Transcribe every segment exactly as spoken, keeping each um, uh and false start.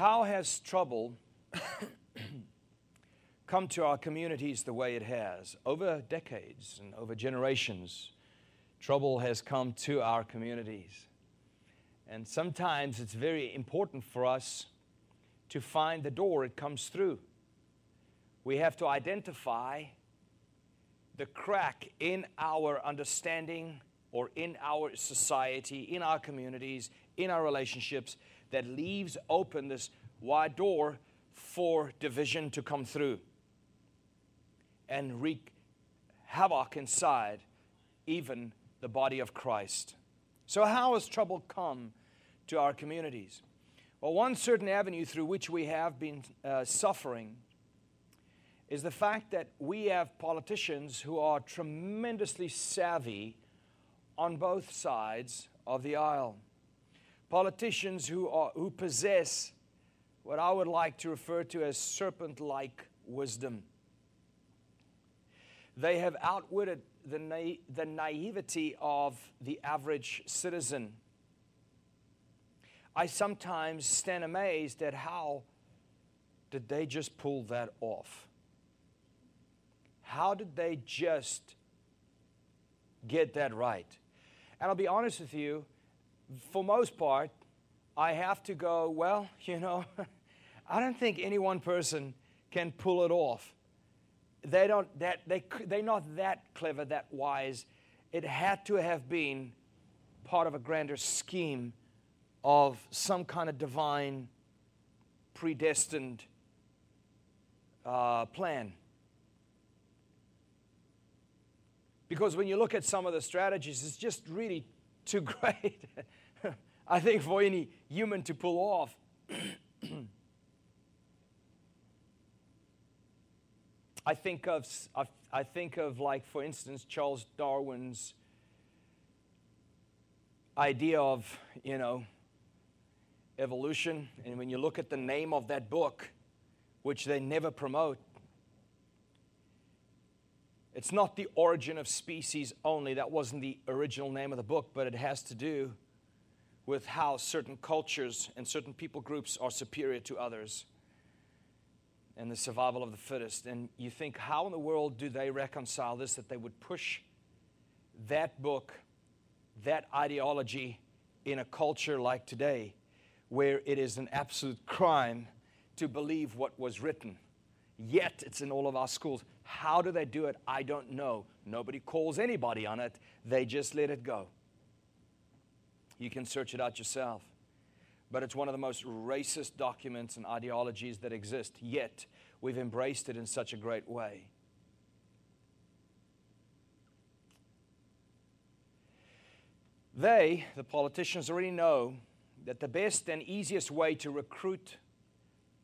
How has trouble come to our communities the way it has? Over decades and over generations, trouble has come to our communities. And sometimes it's very important for us to find the door it comes through. We have to identify the crack in our understanding or in our society, in our communities, in our relationships, that leaves open this wide door for division to come through and wreak havoc inside even the body of Christ. So how has trouble come to our communities? Well, one certain avenue through which we have been uh, suffering is the fact that we have politicians who are tremendously savvy on both sides of the aisle. Politicians who, are, who possess what I would like to refer to as serpent-like wisdom. They have outwitted the, na the naivety of the average citizen. I sometimes stand amazed at how did they just pull that off? How did they just get that right? And I'll be honest with you, for most part, I have to go, well, you know, I don't think any one person can pull it off. They don't, that, they, they're not that clever, that wise. It had to have been part of a grander scheme of some kind of divine, predestined uh, plan. Because when you look at some of the strategies, it's just really too great, I think, for any human to pull off. I think of, I think of, like, for instance, Charles Darwin's idea of, you know, evolution. And when you look at the name of that book, which they never promote, it's not The Origin of Species Only. That wasn't the original name of the book, but it has to do with how certain cultures and certain people groups are superior to others and the survival of the fittest. And you think, how in the world do they reconcile this, that they would push that book, that ideology, in a culture like today, where it is an absolute crime to believe what was written? Yet it's in all of our schools. How do they do it? I don't know. Nobody calls anybody on it. They just let it go. You can search it out yourself. But it's one of the most racist documents and ideologies that exist. Yet we've embraced it in such a great way. They, the politicians, already know that the best and easiest way to recruit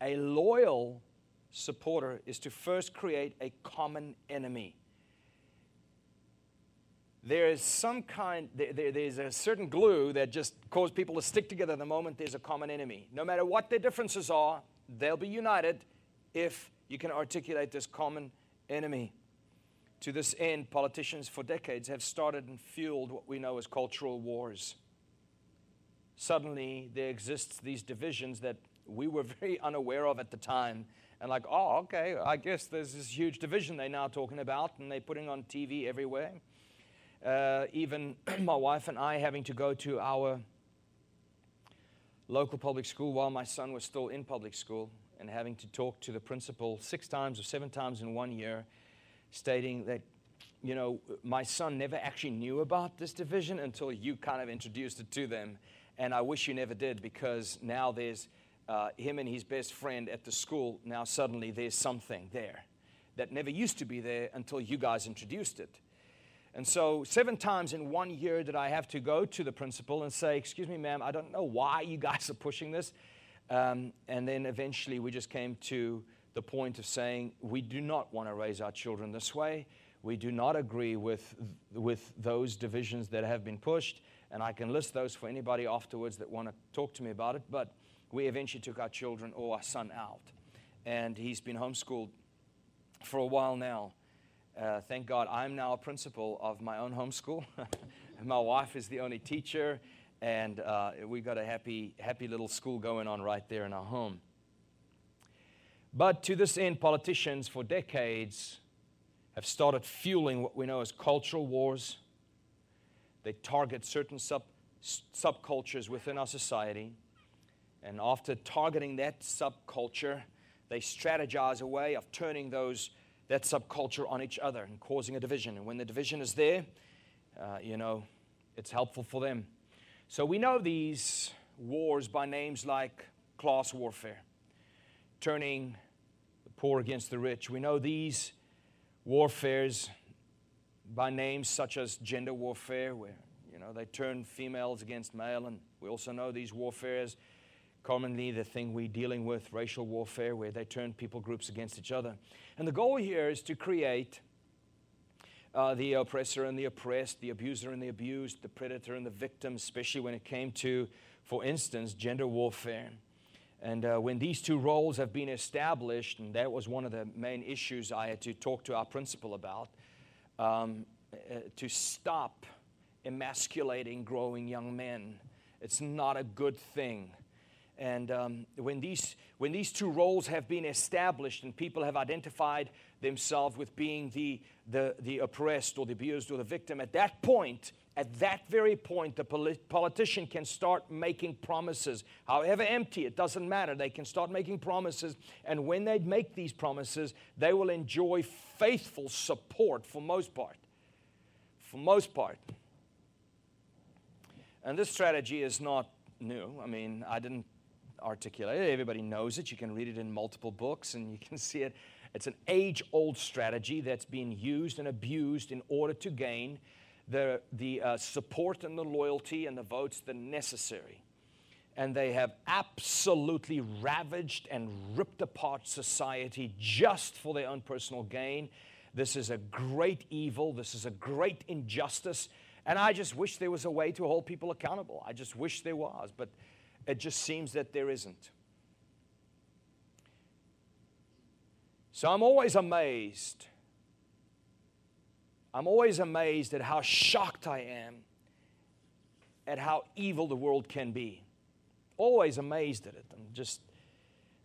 a loyal supporter is to first create a common enemy. There is some kind, there, there, there's a certain glue that just causes people to stick together the moment there's a common enemy. No matter what their differences are, they'll be united if you can articulate this common enemy. To this end, politicians for decades have started and fueled what we know as cultural wars. Suddenly, there exists these divisions that we were very unaware of at the time. And like, oh, okay, I guess there's this huge division they're now talking about, and they're putting on T V everywhere. Uh, even my wife and I having to go to our local public school while my son was still in public school and having to talk to the principal six times or seven times in one year, stating that, you know, my son never actually knew about this division until you kind of introduced it to them. And I wish you never did, because now there's Uh, him and his best friend at the school, now suddenly there's something there that never used to be there until you guys introduced it. And so seven times in one year did I have to go to the principal and say, excuse me, ma'am, I don't know why you guys are pushing this. Um, and then eventually we just came to the point of saying, we do not want to raise our children this way. We do not agree with, with those divisions that have been pushed. And I can list those for anybody afterwards that want to talk to me about it. But we eventually took our children or our son out, and he's been homeschooled for a while now. Uh, thank God I'm now a principal of my own homeschool. My wife is the only teacher, And uh, we've got a happy, happy little school going on right there in our home. But to this end, politicians for decades have started fueling what we know as cultural wars. They target certain sub, subcultures within our society. And after targeting that subculture, they strategize a way of turning those, that subculture on each other and causing a division. And when the division is there, uh, you know, it's helpful for them. So we know these wars by names like class warfare, turning the poor against the rich. We know these warfares by names such as gender warfare, where, you know, they turn females against male. And we also know these warfares, commonly the thing we're dealing with, racial warfare, where they turn people groups against each other. And the goal here is to create Uh, the oppressor and the oppressed, the abuser and the abused, the predator and the victim, especially when it came to, for instance, gender warfare. And uh, when these two roles have been established, and that was one of the main issues I had to talk to our principal about, um, uh, to stop emasculating growing young men. It's not a good thing. And um, when these, when these two roles have been established and people have identified themselves with being the, the, the oppressed or the abused or the victim, at that point, at that very point, the polit- politician can start making promises. However empty, it doesn't matter. They can start making promises. And when they make these promises, they will enjoy faithful support for most part. For most part. And this strategy is not new. I mean, I didn't articulate it. Everybody knows it. You can read it in multiple books and you can see it. It's an age-old strategy that's been used and abused in order to gain the, the uh, support and the loyalty and the votes that are necessary. And they have absolutely ravaged and ripped apart society just for their own personal gain. This is a great evil. This is a great injustice. And I just wish there was a way to hold people accountable. I just wish there was, but it just seems that there isn't. So I'm always amazed. I'm always amazed at how shocked I am at how evil the world can be. Always amazed at it. I'm just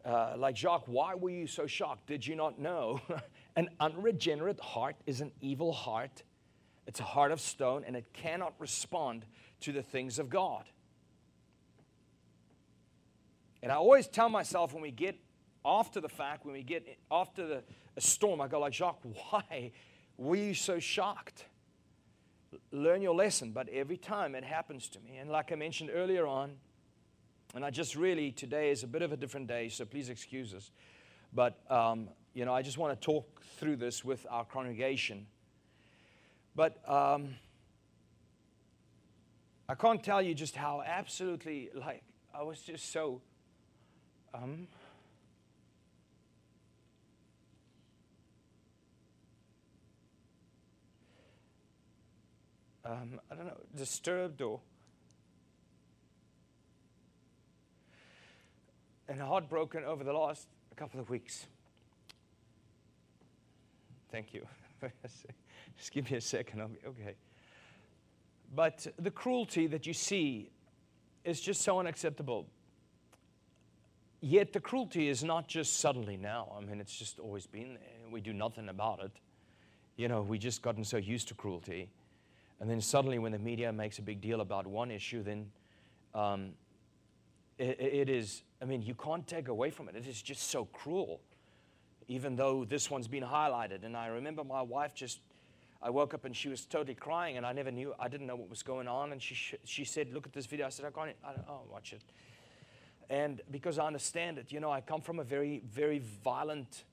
uh, like, Jacques, why were you so shocked? Did you not know? An unregenerate heart is an evil heart. It's a heart of stone, and it cannot respond to the things of God. And I always tell myself when we get after the fact, when we get after the a storm, I go like, Jacques, why were you so shocked? Learn your lesson. But every time it happens to me, and like I mentioned earlier on, and I just really, today is a bit of a different day, so please excuse us. But, um, you know, I just want to talk through this with our congregation. But um, I can't tell you just how absolutely, like, I was just so, um, um, I don't know, disturbed or, and heartbroken over the last couple of weeks. Thank you. Just give me a second, I'll be okay. But the cruelty that you see is just so unacceptable. Yet the cruelty is not just suddenly now. I mean, it's just always been there. We do nothing about it. You know, we just gotten so used to cruelty. And then suddenly when the media makes a big deal about one issue, then um, it, it is, I mean, you can't take away from it. It is just so cruel. Even though this one's been highlighted. And I remember my wife just, I woke up and she was totally crying and I never knew, I didn't know what was going on. And she she said, look at this video. I said, I can't, I don't, I'll watch it. And because I understand it, you know, I come from a very, very violent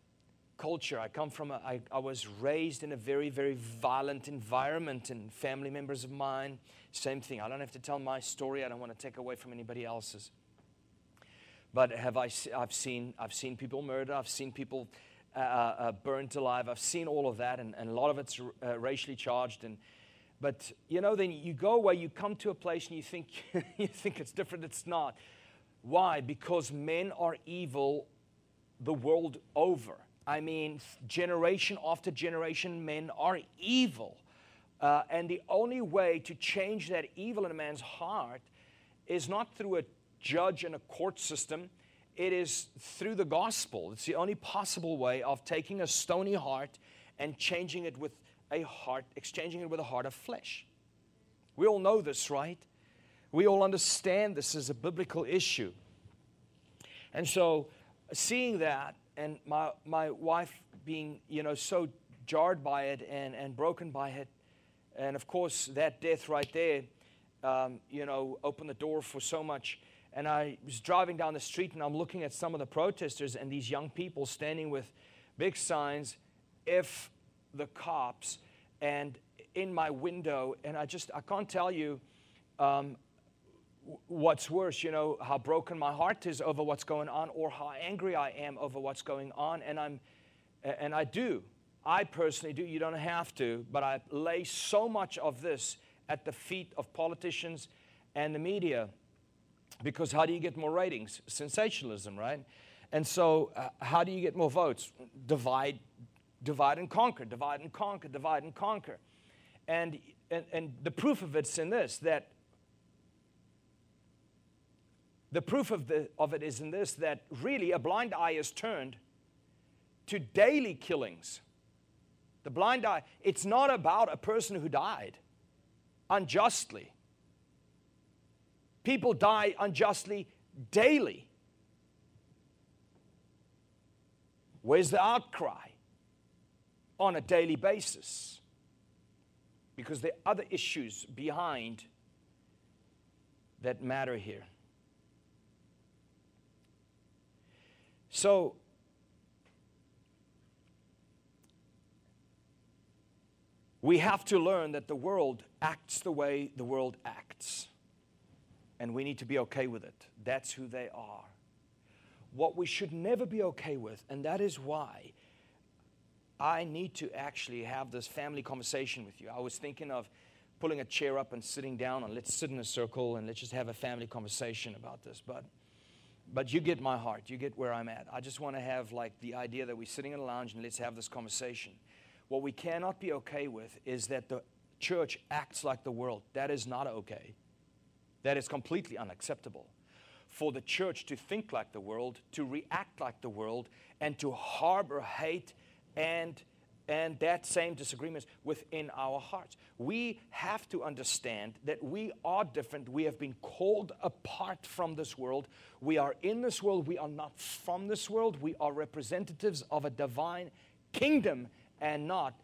culture. I come from, a, I, I was raised in a very, very violent environment and family members of mine, same thing. I don't have to tell my story. I don't want to take away from anybody else's. But have I, I've seen, I've seen people murdered, I've seen people uh, uh, burned alive, I've seen all of that, and, and a lot of it's uh, racially charged. And, but, you know, then you go away, you come to a place and you think, you think it's different, it's not. Why? Because men are evil the world over. I mean, generation after generation, men are evil. Uh, and the only way to change that evil in a man's heart is not through a judge and a court system. It is through the gospel. It's the only possible way of taking a stony heart and changing it with a heart, exchanging it with a heart of flesh. We all know this, right? We all understand this is a biblical issue. And so seeing that, and my, my wife being, you know, so jarred by it and, and broken by it, and of course that death right there, um, you know, opened the door for so much. And I was driving down the street, and I'm looking at some of the protesters and these young people standing with big signs, F the cops, and in my window. And I just, I can't tell you um, what's worse, you know, how broken my heart is over what's going on, or how angry I am over what's going on. And I'm, and I do, I personally do, you don't have to, but I lay so much of this at the feet of politicians and the media. Because how do you get more ratings? Sensationalism, right? And so uh, how do you get more votes? Divide, divide and conquer, divide and conquer, divide and conquer. And, and, and the proof of it's in this, that the proof of, the, of it is in this, that really a blind eye is turned to daily killings. The blind eye, it's not about a person who died unjustly. People die unjustly daily. Where's the outcry? On a daily basis. Because there are other issues behind that matter here. So, we have to learn that the world acts the way the world acts. And we need to be okay with it. That's who they are. What we should never be okay with, and that is why I need to actually have this family conversation with you. I was thinking of pulling a chair up and sitting down, and let's sit in a circle and let's just have a family conversation about this. But, but you get my heart. You get where I'm at. I just want to have like the idea that we're sitting in a lounge and let's have this conversation. What we cannot be okay with is that the church acts like the world. That is not okay. That is completely unacceptable. For the church to think like the world, to react like the world, and to harbor hate and, and that same disagreements within our hearts. We have to understand that we are different. We have been called apart from this world. We are in this world. We are not from this world. We are representatives of a divine kingdom and not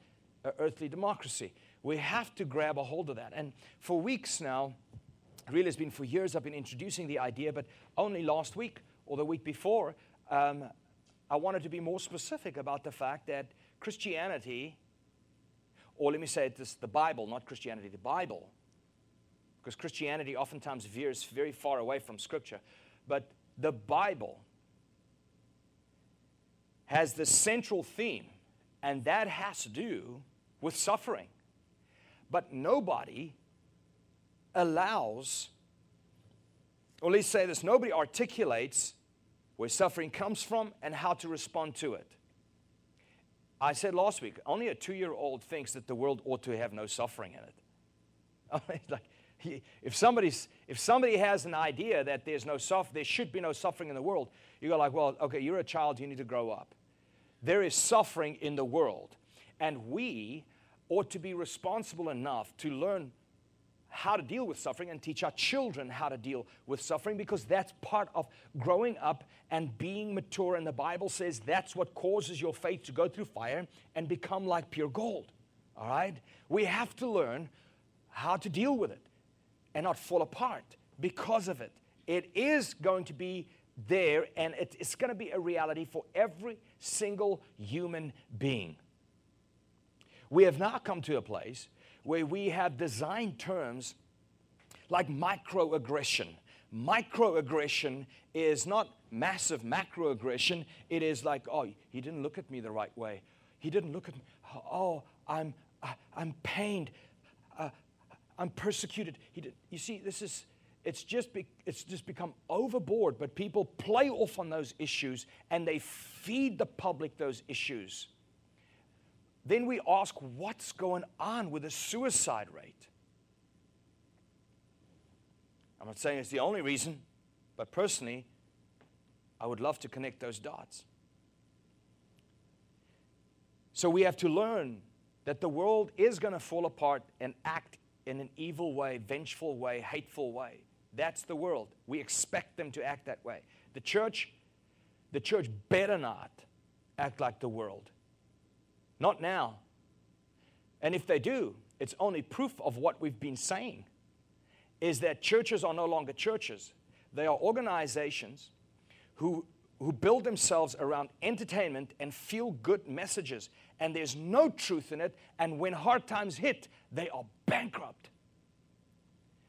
an earthly democracy. We have to grab a hold of that. And for weeks now, really, it's been for years I've been introducing the idea, but only last week or the week before, um, I wanted to be more specific about the fact that Christianity, or let me say it this, the Bible, not Christianity, the Bible, because Christianity oftentimes veers very far away from Scripture, but the Bible has the central theme, and that has to do with suffering. But nobody allows, or let's say this, nobody articulates where suffering comes from and how to respond to it. I said last week, only a two-year-old thinks that the world ought to have no suffering in it. Like, if somebody's, if somebody has an idea that there's no suff, there should be no suffering in the world, you go like, well, okay, you're a child, you need to grow up. There is suffering in the world, and we ought to be responsible enough to learn how to deal with suffering and teach our children how to deal with suffering, because that's part of growing up and being mature. And the Bible says that's what causes your faith to go through fire and become like pure gold. All right? We have to learn how to deal with it and not fall apart because of it. It is going to be there, and it's going to be a reality for every single human being. We have now come to a place where we have designed terms like microaggression. Microaggression is not massive macroaggression. It is like, oh, he didn't look at me the right way. He didn't look at me. Oh, I'm, I, I'm pained. Uh, I'm persecuted. He did. You see, this is, it's just, be, it's just become overboard, but people play off on those issues, and they feed the public those issues. Then we ask, what's going on with the suicide rate? I'm not saying it's the only reason, but personally, I would love to connect those dots. So we have to learn that the world is going to fall apart and act in an evil way, vengeful way, hateful way. That's the world. We expect them to act that way. The church, the church better not act like the world. Not now. And if they do, it's only proof of what we've been saying, is that churches are no longer churches. They are organizations who, who build themselves around entertainment and feel-good messages, and there's no truth in it, and when hard times hit, they are bankrupt.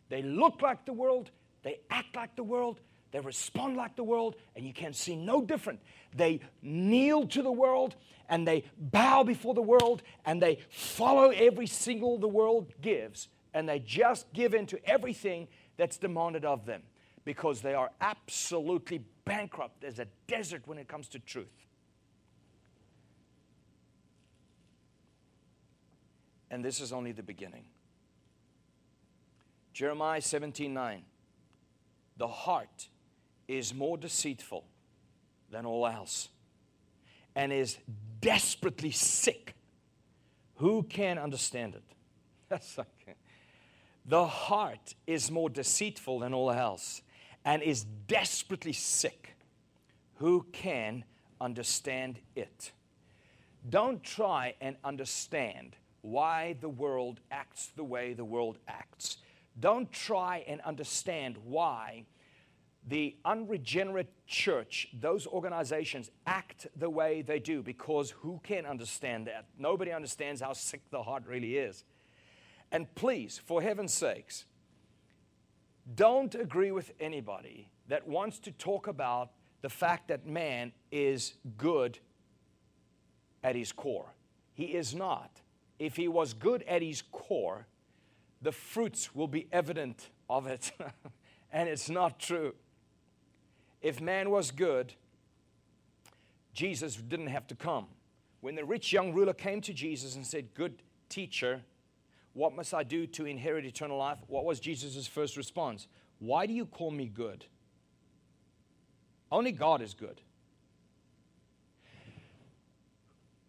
They look like the world, they act like the world, they respond like the world, and you can see no different. They kneel to the world, and they bow before the world, and they follow every signal the world gives, and they just give in to everything that's demanded of them, because they are absolutely bankrupt as a desert when it comes to truth. And this is only the beginning. Jeremiah seventeen nine, the heart is more deceitful than all else and is desperately sick. Who can understand it? That's okay. The heart is more deceitful than all else and is desperately sick. Who can understand it? Don't try and understand why the world acts the way the world acts. Don't try and understand why the unregenerate church, those organizations, act the way they do, because who can understand that? Nobody understands how sick the heart really is. And please, for heaven's sakes, don't agree with anybody that wants to talk about the fact that man is good at his core. He is not. If he was good at his core, the fruits will be evident of it. And it's not true. If man was good, Jesus didn't have to come. When the rich young ruler came to Jesus and said, "Good teacher, what must I do to inherit eternal life?" What was Jesus' first response? "Why do you call me good? Only God is good.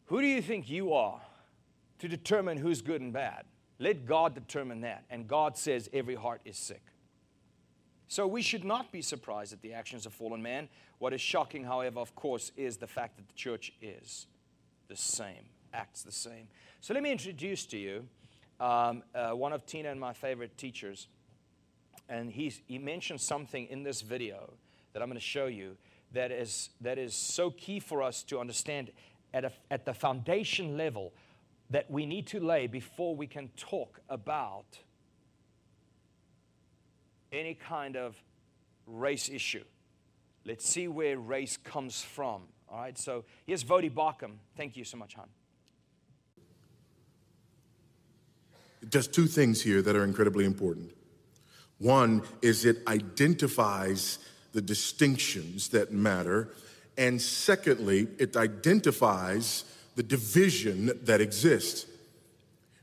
Who do you think you are to determine who's good and bad? Let God determine that." And God says every heart is sick. So we should not be surprised at the actions of fallen man. What is shocking, however, of course, is the fact that the church is the same, acts the same. So let me introduce to you um, uh, one of Tina and my favorite teachers. And he's, he mentioned something in this video that I'm going to show you that is, that is so key for us to understand at, a, at the foundation level that we need to lay before we can talk about any kind of race issue. Let's see where race comes from. All right, so here's Voddie Baucham. Thank you so much, Han. Just two things here that are incredibly important. One is it identifies the distinctions that matter. And secondly, it identifies the division that exists.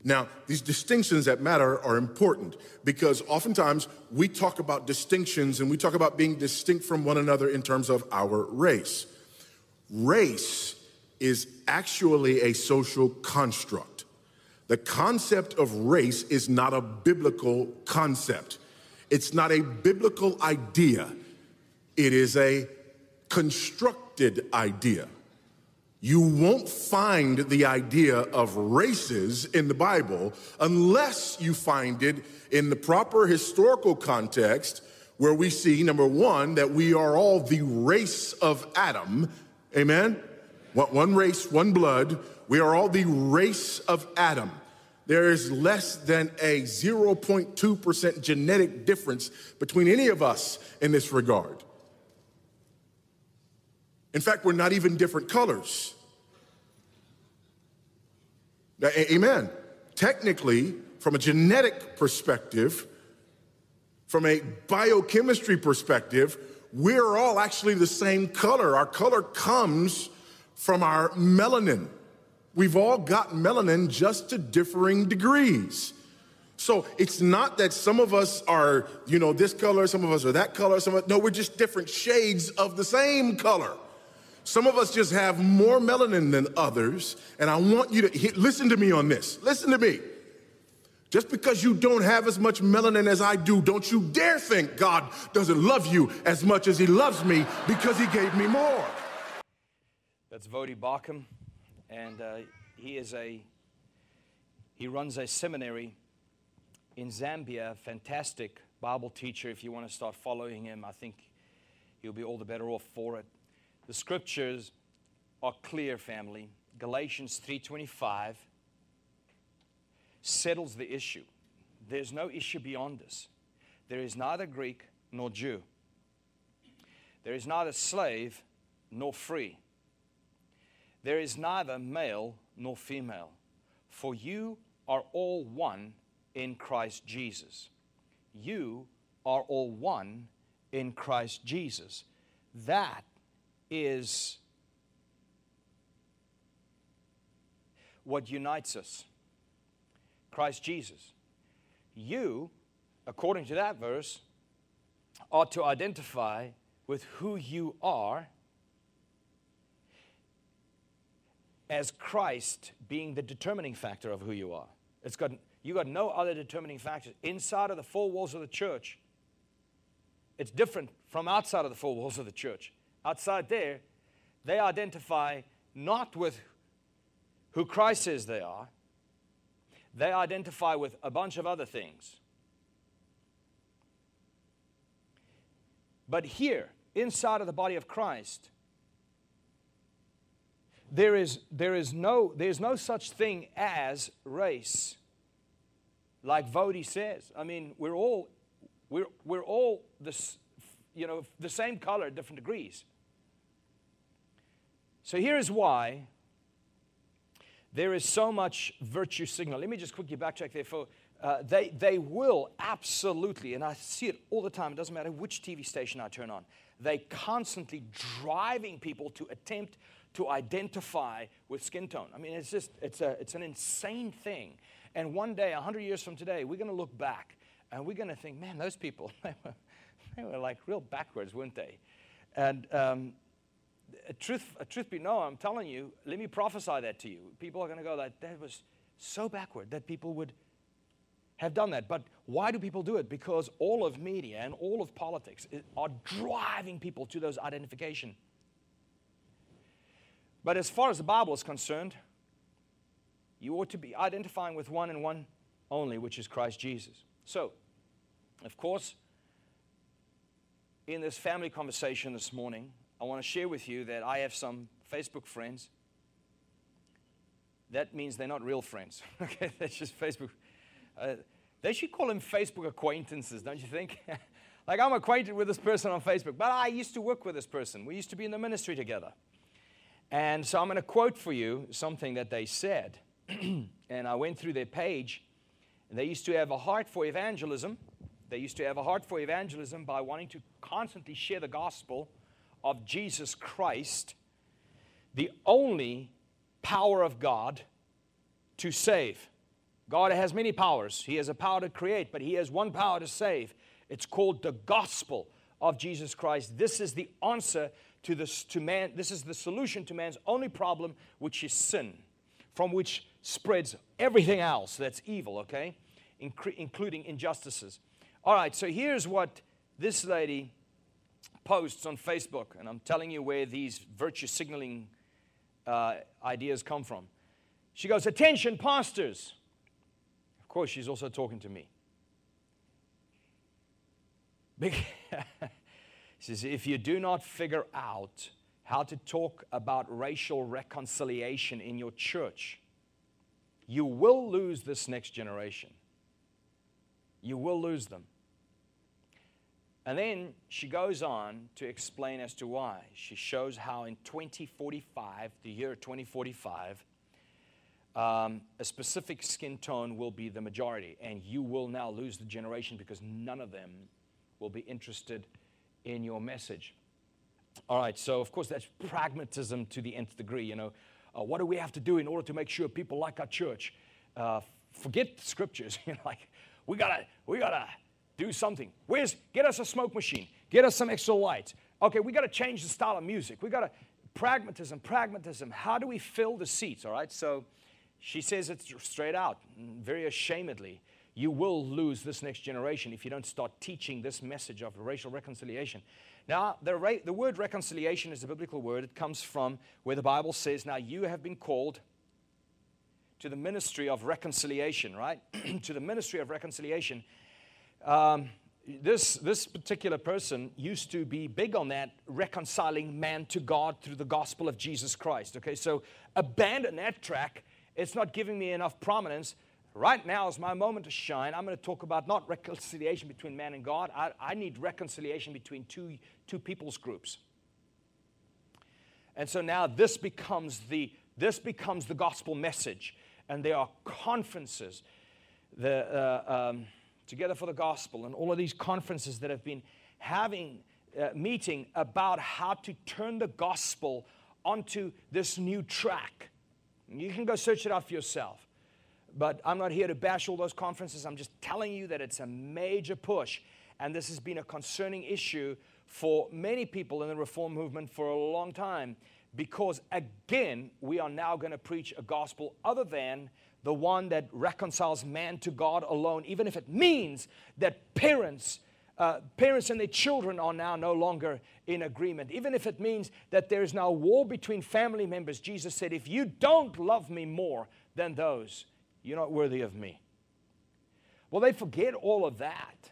Now, these distinctions that matter are important because oftentimes we talk about distinctions and we talk about being distinct from one another in terms of our race. Race is actually a social construct. The concept of race is not a biblical concept. It's not a biblical idea. It is a constructed idea. You won't find the idea of races in the Bible unless you find it in the proper historical context where we see, number one, that we are all the race of Adam. Amen? One race, one blood. We are all the race of Adam. There is less than a zero point two percent genetic difference between any of us in this regard. In fact, we're not even different colors. Amen. Technically, from a genetic perspective, from a biochemistry perspective, we're all actually the same color. Our color comes from our melanin. We've all got melanin, just to differing degrees. So it's not that some of us are, you know, this color, some of us are that color, some of, no, we're just different shades of the same color. Some of us just have more melanin than others, and I want you to, listen to me on this, listen to me. Just because you don't have as much melanin as I do, don't you dare think God doesn't love you as much as he loves me, because he gave me more. That's Voddie Baucham, and uh, he is a, he runs a seminary in Zambia, fantastic Bible teacher. If you want to start following him, I think you'll be all the better off for it. The scriptures are clear, family. Galatians three twenty-five settles the issue. There's no issue beyond this. There is neither Greek nor Jew. There is neither slave nor free. There is neither male nor female. For you are all one in Christ Jesus. You are all one in Christ Jesus. That is what unites us. Christ Jesus. You, according to that verse, ought to identify with who you are as Christ being the determining factor of who you are. It's got, you got no other determining factors. Inside of the four walls of the church, it's different from outside of the four walls of the church. Outside there, they identify not with who Christ says they are. They identify with a bunch of other things. But here, inside of the body of Christ, there is, there is, no, there is no such thing as race. Like Voddie says, I mean, we're all, we're, we're all this, you know, the same color, different degrees. So here is why there is so much virtue signal. Let me just quickly backtrack there. For, uh, they, they will absolutely, and I see it all the time, it doesn't matter which T V station I turn on, they constantly driving people to attempt to identify with skin tone. I mean, it's just, it's, a, it's an insane thing. And one day, a hundred years from today, we're going to look back and we're going to think, man, those people, they were, they were like real backwards, weren't they? And... Um, Truth, truth be known, I'm telling you, let me prophesy that to you. People are going to go, like, that was so backward that people would have done that. But why do people do it? Because all of media and all of politics are driving people to those identification. But as far as the Bible is concerned, you ought to be identifying with one and one only, which is Christ Jesus. So, of course, in this family conversation this morning, I want to share with you that I have some Facebook friends. That means they're not real friends. Okay, that's just Facebook. Uh, they should call them Facebook acquaintances, don't you think? Like, I'm acquainted with this person on Facebook, but I used to work with this person. We used to be in the ministry together. And so I'm going to quote for you something that they said. And I went through their page. And they used to have a heart for evangelism. They used to have a heart for evangelism by wanting to constantly share the gospel of Jesus Christ, the only power of God to save. God has many powers. He has a power to create, but he has one power to save. It's called the gospel of Jesus Christ. This is the answer to this, to man. This is the solution to man's only problem, which is sin, from which spreads everything else that's evil, okay, Incre- including injustices. All right, so here's what this lady posts on Facebook, and I'm telling you where these virtue signaling uh, ideas come from. She goes, "Attention, pastors." Of course, she's also talking to me. She says, "If you do not figure out how to talk about racial reconciliation in your church, you will lose this next generation. You will lose them." And then she goes on to explain as to why. She shows how in twenty forty-five, the year twenty forty-five, um, a specific skin tone will be the majority. And you will now lose the generation because none of them will be interested in your message. All right, so of course that's pragmatism to the nth degree. You know, uh, what do we have to do in order to make sure people like our church? Uh, forget the scriptures. You're like, we gotta, we gotta do something. Where's, get us a smoke machine. Get us some extra lights. Okay, we gotta change the style of music. We gotta, pragmatism, pragmatism. How do we fill the seats, all right? So she says it straight out, very ashamedly. You will lose this next generation if you don't start teaching this message of racial reconciliation. Now, the, ra the word reconciliation is a biblical word. It comes from where the Bible says, now you have been called to the ministry of reconciliation, right? To the ministry of reconciliation. Um, this, this particular person used to be big on that, reconciling man to God through the gospel of Jesus Christ, okay? So abandon that track. It's not giving me enough prominence. Right now is my moment to shine. I'm going to talk about not reconciliation between man and God. I, I need reconciliation between two, two people's groups. And so now this becomes, the, this becomes the gospel message. And there are conferences, the, uh, um, Together for the Gospel, and all of these conferences that have been having uh, meeting about how to turn the gospel onto this new track. And you can go search it out for yourself. But I'm not here to bash all those conferences. I'm just telling you that it's a major push. And this has been a concerning issue for many people in the reform movement for a long time. Because, again, we are now going to preach a gospel other than the one that reconciles man to God alone. Even if it means that parents, uh, parents and their children are now no longer in agreement. Even if it means that there is now war between family members. Jesus said, if you don't love me more than those, you're not worthy of me. Well, they forget all of that.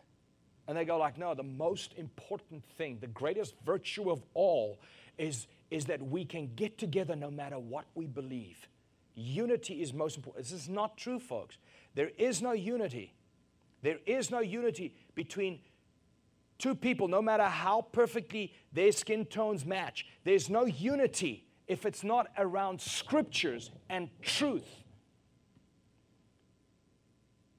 And they go like, no, the most important thing, the greatest virtue of all is, is that we can get together no matter what we believe. Unity is most important. This is not true, folks. There is no unity. There is no unity between two people, no matter how perfectly their skin tones match. There's no unity if it's not around scriptures and truth.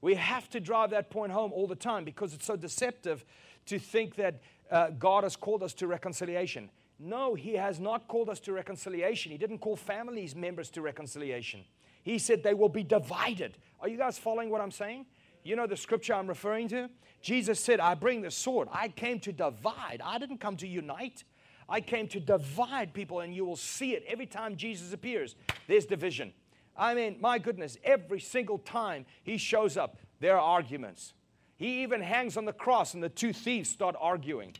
We have to drive that point home all the time because it's so deceptive to think that uh, God has called us to reconciliation. No, He has not called us to reconciliation. He didn't call families members to reconciliation. He said they will be divided. Are you guys following what I'm saying? You know the scripture I'm referring to? Jesus said, I bring the sword. I came to divide. I didn't come to unite. I came to divide people, and you will see it every time Jesus appears. There's division. I mean, my goodness, every single time He shows up, there are arguments. He even hangs on the cross and the two thieves start arguing.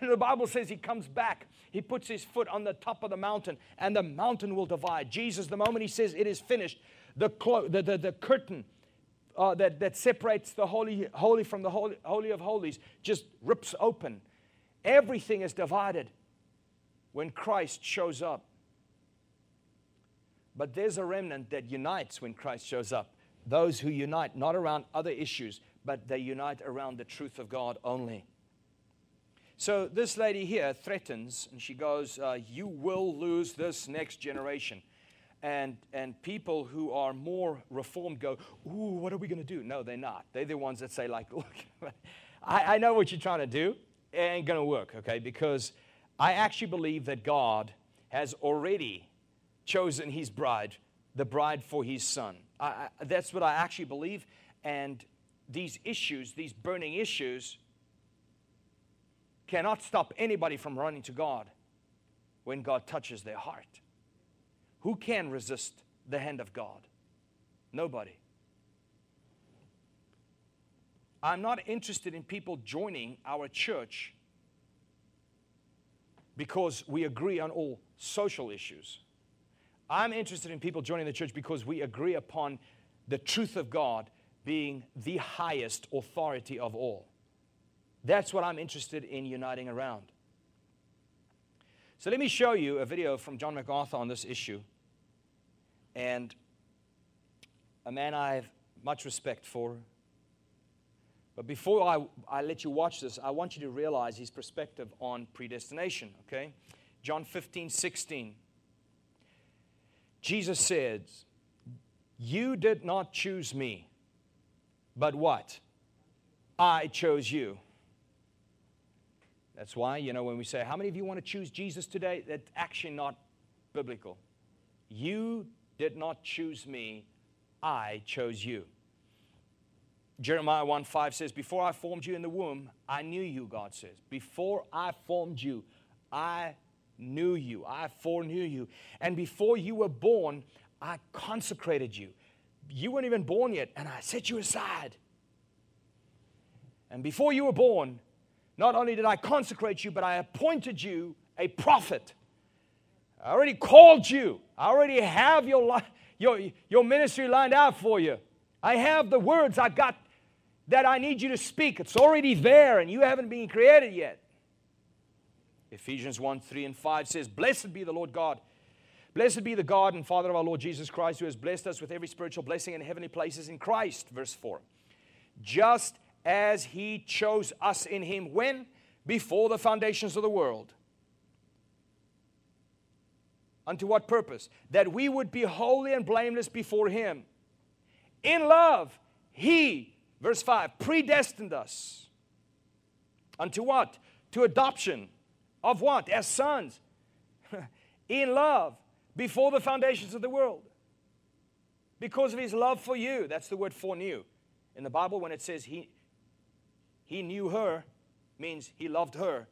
The Bible says He comes back. He puts His foot on the top of the mountain and the mountain will divide. Jesus, the moment He says it is finished, the, clo the, the, the curtain uh, that, that separates the holy, holy from the holy, holy of holies just rips open. Everything is divided when Christ shows up. But there's a remnant that unites when Christ shows up. Those who unite, not around other issues, but they unite around the truth of God only. So this lady here threatens, and she goes, uh, you will lose this next generation. And, and people who are more reformed go, ooh, what are we going to do? No, they're not. They're the ones that say, like, look, I, I know what you're trying to do. It ain't going to work, okay? Because I actually believe that God has already chosen His bride, the bride for His Son. I, I, that's what I actually believe. And these issues, these burning issues, cannot stop anybody from running to God when God touches their heart. Who can resist the hand of God? Nobody. I'm not interested in people joining our church because we agree on all social issues. I'm interested in people joining the church because we agree upon the truth of God being the highest authority of all. That's what I'm interested in uniting around. So let me show you a video from John MacArthur on this issue. And a man I have much respect for. But before I, I let you watch this, I want you to realize his perspective on predestination, okay? John fifteen, sixteen. Jesus says, you did not choose me, but what? I chose you. That's why, you know, when we say, how many of you want to choose Jesus today? That's actually not biblical. You did not choose me. I chose you. Jeremiah one five says, before I formed you in the womb, I knew you, God says. Before I formed you, I knew you. I foreknew you. And before you were born, I consecrated you. You weren't even born yet, and I set you aside. And before you were born, not only did I consecrate you, but I appointed you a prophet. I already called you. I already have your life. Your, your ministry lined out for you. I have the words I've got that I need you to speak. It's already there, and you haven't been created yet. Ephesians one, three and five says, blessed be the Lord God. Blessed be the God and Father of our Lord Jesus Christ, who has blessed us with every spiritual blessing in heavenly places in Christ. Verse four. Just as He chose us in Him when? Before the foundations of the world. Unto what purpose? That we would be holy and blameless before Him. In love, He, verse five, predestined us. Unto what? To adoption. Of what? As sons. In love, before the foundations of the world. Because of His love for you. That's the word foreknew. In the Bible, when it says He, he knew her, means He loved her.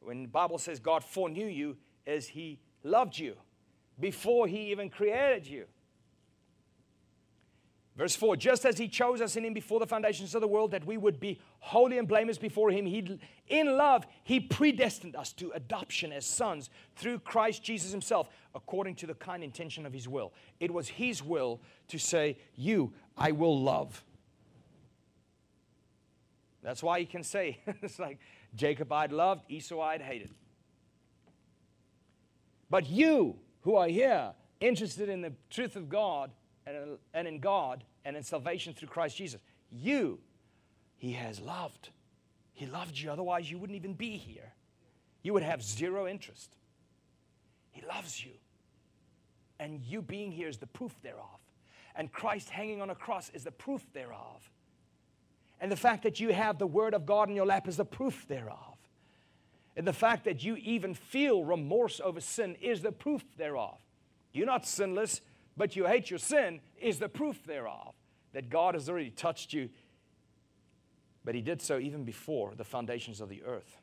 When the Bible says God foreknew you, as He loved you before He even created you. Verse four, just as He chose us in Him before the foundations of the world, that we would be holy and blameless before Him, He, in love, He predestined us to adoption as sons through Christ Jesus Himself, according to the kind intention of His will. It was His will to say, you, I will love. That's why He can say, it's like, Jacob I'd loved, Esau I'd hated. But you who are here, interested in the truth of God, and in God, and in salvation through Christ Jesus. You, He has loved. He loved you, otherwise you wouldn't even be here. You would have zero interest. He loves you. And you being here is the proof thereof. And Christ hanging on a cross is the proof thereof. And the fact that you have the Word of God in your lap is the proof thereof. And the fact that you even feel remorse over sin is the proof thereof. You're not sinless, but you hate your sin is the proof thereof, that God has already touched you. But He did so even before the foundations of the earth.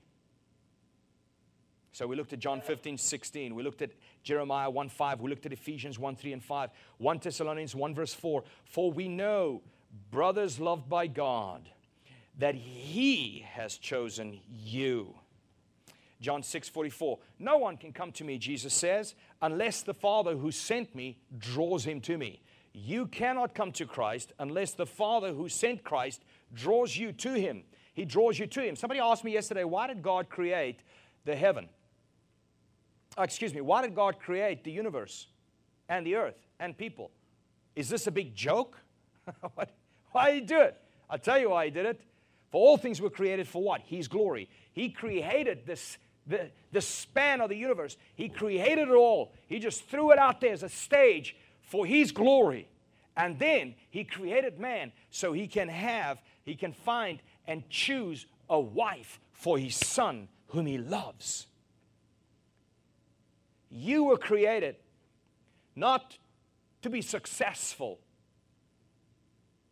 So we looked at John fifteen, sixteen. We looked at Jeremiah one, five. We looked at Ephesians one, three and five. First Thessalonians one, verse four. For we know, brothers loved by God, that He has chosen you. John six, forty-four, no one can come to me, Jesus says, unless the Father who sent me draws him to me. You cannot come to Christ unless the Father who sent Christ draws you to Him. He draws you to Him. Somebody asked me yesterday, why did God create the heaven? Oh, excuse me, why did God create the universe and the earth and people? Is this a big joke? Why did He do it? I'll tell you why He did it. For all things were created for what? His glory. He created this The, the span of the universe. He created it all. He just threw it out there as a stage for His glory. And then He created man so he can have, he can find and choose a wife for His Son whom He loves. You were created not to be successful.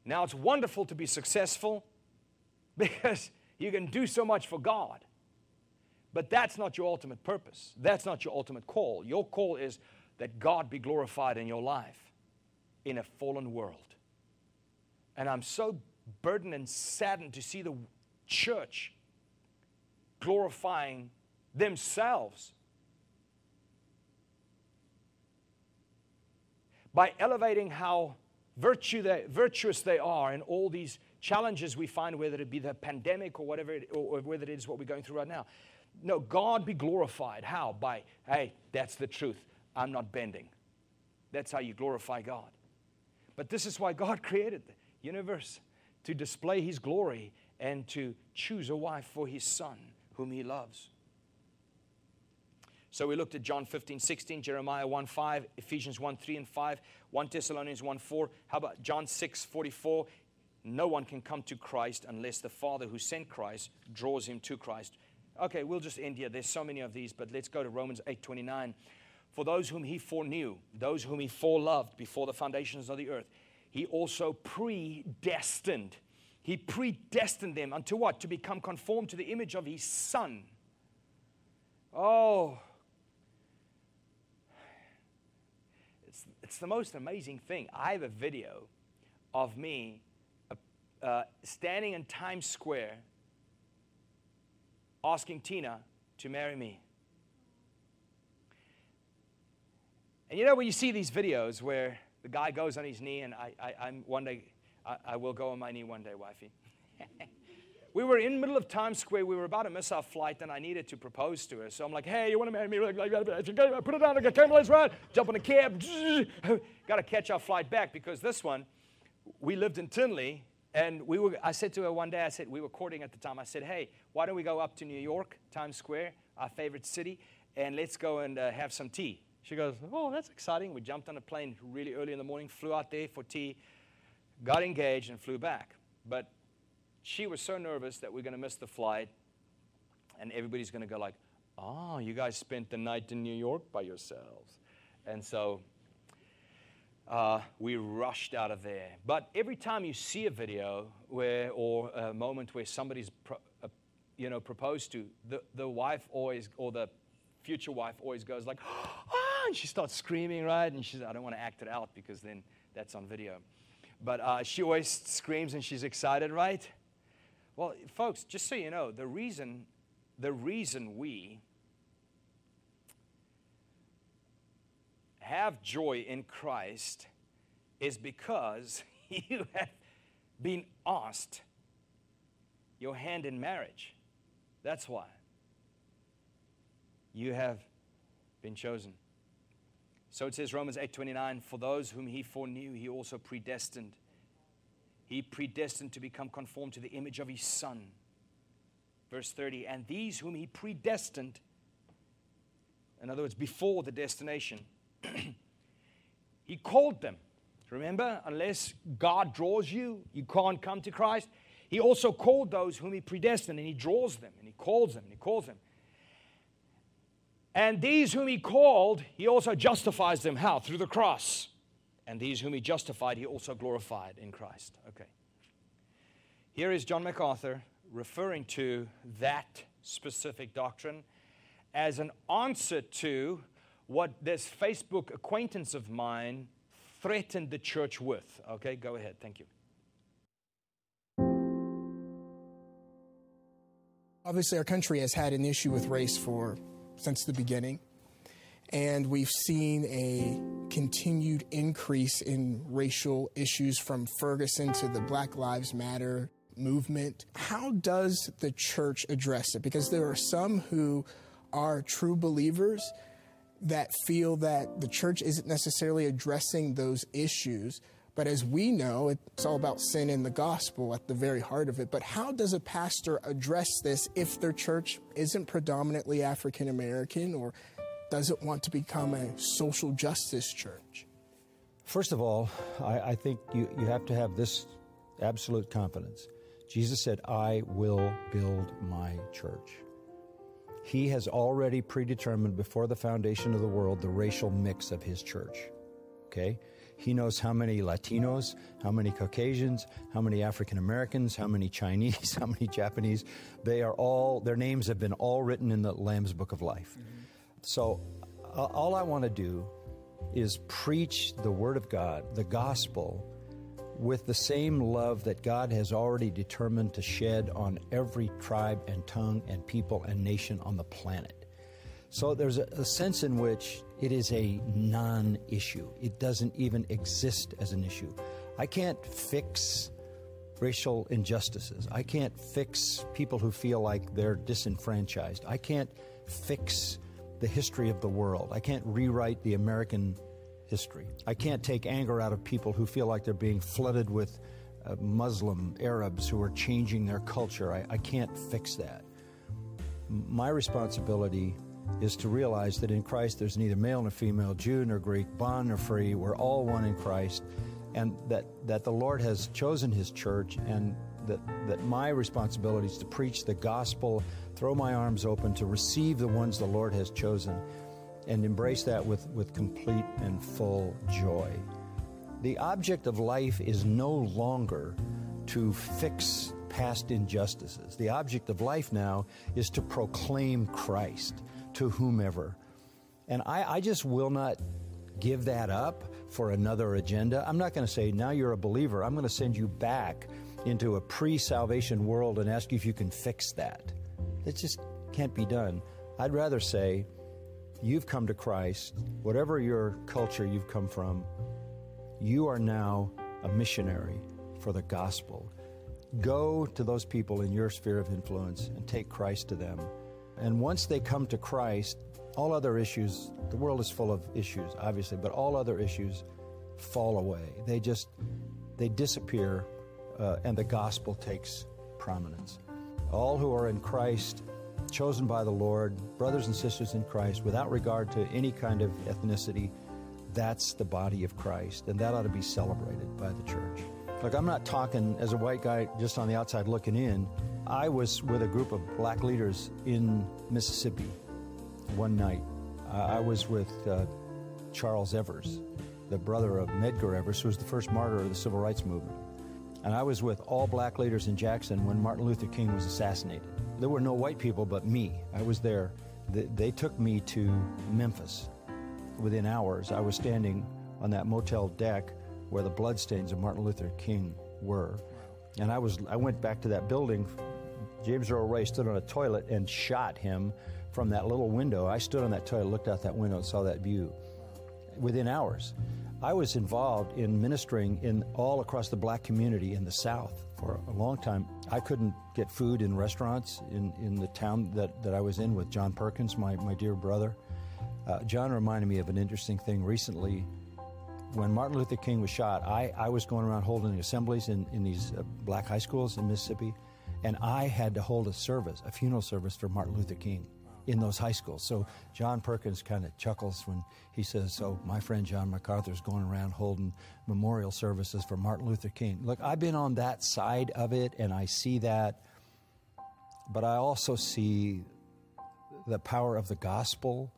Now it's wonderful to be successful because you can do so much for God. But that's not your ultimate purpose. That's not your ultimate call. Your call is that God be glorified in your life in a fallen world. And I'm so burdened and saddened to see the church glorifying themselves by elevating how virtue they, virtuous they are in all these challenges we find, whether it be the pandemic or whatever, it, or whether it is what we're going through right now. No, God be glorified. How? By, hey, that's the truth. I'm not bending. That's how you glorify God. But this is why God created the universe, to display His glory and to choose a wife for His Son, whom He loves. So we looked at John fifteen, sixteen, Jeremiah one, five, Ephesians one, three and five, First Thessalonians one, four. How about John six, forty-four? No one can come to Christ unless the Father who sent Christ draws him to Christ. Okay, we'll just end here. There's so many of these, but let's go to Romans eight, twenty-nine. For those whom He foreknew, those whom He foreloved before the foundations of the earth, He also predestined. He predestined them unto what? To become conformed to the image of his son. Oh, it's, it's the most amazing thing. I have a video of me uh, standing in Times Square asking Tina to marry me. And you know, when you see these videos where the guy goes on his knee, and I, I, I'm one day, I, I will go on my knee one day, wifey. We were in the middle of Times Square. We were about to miss our flight, and I needed to propose to her. So I'm like, hey, you want to marry me? Put it down. I came last ride. Jump in a cab. Got to catch our flight back, because this one, we lived in Tinley, and we were. I said to her one day, I said, we were courting at the time. I said, hey, why don't we go up to New York, Times Square, our favorite city, and let's go and uh, have some tea. She goes, oh, that's exciting. We jumped on a plane really early in the morning, flew out there for tea, got engaged, and flew back. But she was so nervous that we're going to miss the flight, and everybody's going to go like, oh, you guys spent the night in New York by yourselves. And so uh, we rushed out of there. But every time you see a video where, or a moment where somebody's pro uh, you know, proposed to, the, the wife always, or the future wife always goes like, oh, and she starts screaming, right? And she's, I don't want to act it out because then that's on video. But uh, she always screams and she's excited, right? Well, folks, just so you know, the reason, the reason we have joy in Christ is because you have been asked your hand in marriage. That's why. You have been chosen. So it says, Romans eight twenty-nine, for those whom he foreknew, he also predestined. He predestined to become conformed to the image of his son. Verse thirty, and these whom he predestined, in other words, before the destination, he called them. Remember, unless God draws you, you can't come to Christ. He also called those whom he predestined, and he draws them, and he calls them, and he calls them. And these whom he called, he also justifies them. How? Through the cross. And these whom he justified, he also glorified in Christ. Okay. Here is John MacArthur referring to that specific doctrine as an answer to what this Facebook acquaintance of mine threatened the church with. Okay, go ahead. Thank you. Obviously, our country has had an issue with race for since the beginning, and we've seen a continued increase in racial issues from Ferguson to the Black Lives Matter movement. How does the church address it? Because there are some who are true believers that feel that the church isn't necessarily addressing those issues, but as we know, it's all about sin and the gospel at the very heart of it. But how does a pastor address this if their church isn't predominantly African American or doesn't want to become a social justice church? First of all, I, I think you, you have to have this absolute confidence. Jesus said, I will build my church. He has already predetermined before the foundation of the world the racial mix of his church, okay? He knows how many Latinos, how many Caucasians, how many African Americans, how many Chinese, how many Japanese. They are all, their names have been all written in the Lamb's Book of Life. Mm-hmm. So uh, all I want to do is preach the Word of God, the gospel, with the same love that God has already determined to shed on every tribe and tongue and people and nation on the planet. So there's a, a sense in which it is a non-issue. It doesn't even exist as an issue. I can't fix racial injustices. I can't fix people who feel like they're disenfranchised. I can't fix the history of the world. I can't rewrite the American history. I can't take anger out of people who feel like they're being flooded with uh, Muslim Arabs who are changing their culture. I, I can't fix that. My responsibility is to realize that in Christ there's neither male nor female, Jew nor Greek, bond nor free. We're all one in Christ, and that, that the Lord has chosen his church, and that, that my responsibility is to preach the gospel, throw my arms open to receive the ones the Lord has chosen, and embrace that with, with complete and full joy. The object of life is no longer to fix past injustices. The object of life now is to proclaim Christ to whomever. And I, I just will not give that up for another agenda. I'm not going to say, now you're a believer. I'm going to send you back into a pre-salvation world and ask you if you can fix that. It just can't be done. I'd rather say, you've come to Christ, whatever your culture you've come from, you are now a missionary for the gospel. Go to those people in your sphere of influence and take Christ to them. And once they come to Christ, all other issues, the world is full of issues, obviously, but all other issues fall away. They just, they disappear, uh, and the gospel takes prominence. All who are in Christ, chosen by the Lord, brothers and sisters in Christ, without regard to any kind of ethnicity, that's the body of Christ, and that ought to be celebrated by the church. Look, I'm not talking as a white guy just on the outside looking in. I was with a group of black leaders in Mississippi one night. Uh, I was with uh, Charles Evers, the brother of Medgar Evers, who was the first martyr of the Civil Rights Movement. And I was with all black leaders in Jackson when Martin Luther King was assassinated. There were no white people but me. I was there. They, they took me to Memphis. Within hours, I was standing on that motel deck where the bloodstains of Martin Luther King were. And I was I went back to that building. James Earl Ray stood on a toilet and shot him from that little window. I stood on that toilet, looked out that window, and saw that view within hours. I was involved in ministering in all across the black community in the South for a long time. I couldn't get food in restaurants in, in the town that, that I was in with John Perkins, my, my dear brother. Uh, John reminded me of an interesting thing recently. When Martin Luther King was shot, I, I was going around holding assemblies in, in these uh, black high schools in Mississippi, and I had to hold a service, a funeral service for Martin Luther King in those high schools. So John Perkins kind of chuckles when he says, so my friend John MacArthur is going around holding memorial services for Martin Luther King. Look, I've been on that side of it, and I see that, but I also see the power of the gospel,